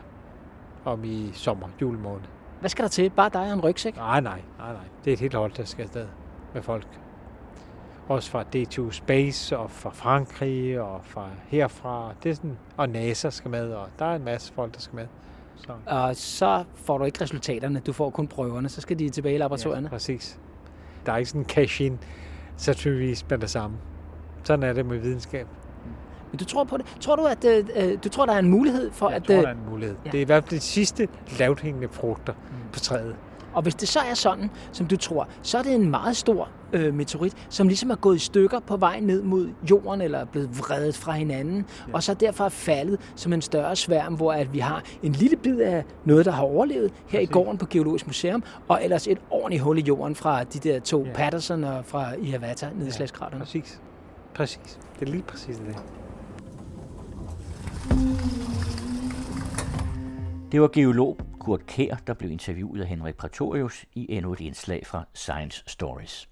om i sommer, julemåned. Hvad skal der til? Bare dig og en rygsæk? Nej, nej, nej, nej. Det er et helt hold, der skal afsted med folk. Også fra D T U Space og fra Frankrig og fra herfra. Det er sådan, og NASA skal med, og der er en masse folk, der skal med. Så. Og så får du ikke resultaterne, du får kun prøverne, så skal de tilbage i laboratorierne. Ja, præcis. Der er ikke sådan en cash-in, sandsynligvis med det samme. Sådan er det med videnskab. Men du tror på det. Tror du, at øh, du tror, der er en mulighed for, jeg at... Jeg tror, der er en mulighed. Ja. Det er i hvert fald de sidste lavthængende frugter mm. på træet. Og hvis det så er sådan, som du tror, så er det en meget stor øh, meteorit, som ligesom er gået i stykker på vej ned mod jorden, eller er blevet vredet fra hinanden, ja, og så derfor er faldet som en større sværm, hvor at vi har en lille bid af noget, der har overlevet her præcis, i gården på Geologisk Museum, og ellers et ordentligt hul i jorden fra de der to ja, Paterson og fra Hiawatha nedslagskraterne. Ja, præcis. Præcis. Det er lige præcis det. Det var geolog Kurt Kær, der blev interviewet af Henrik Pretorius i endnu et indslag fra Science Stories.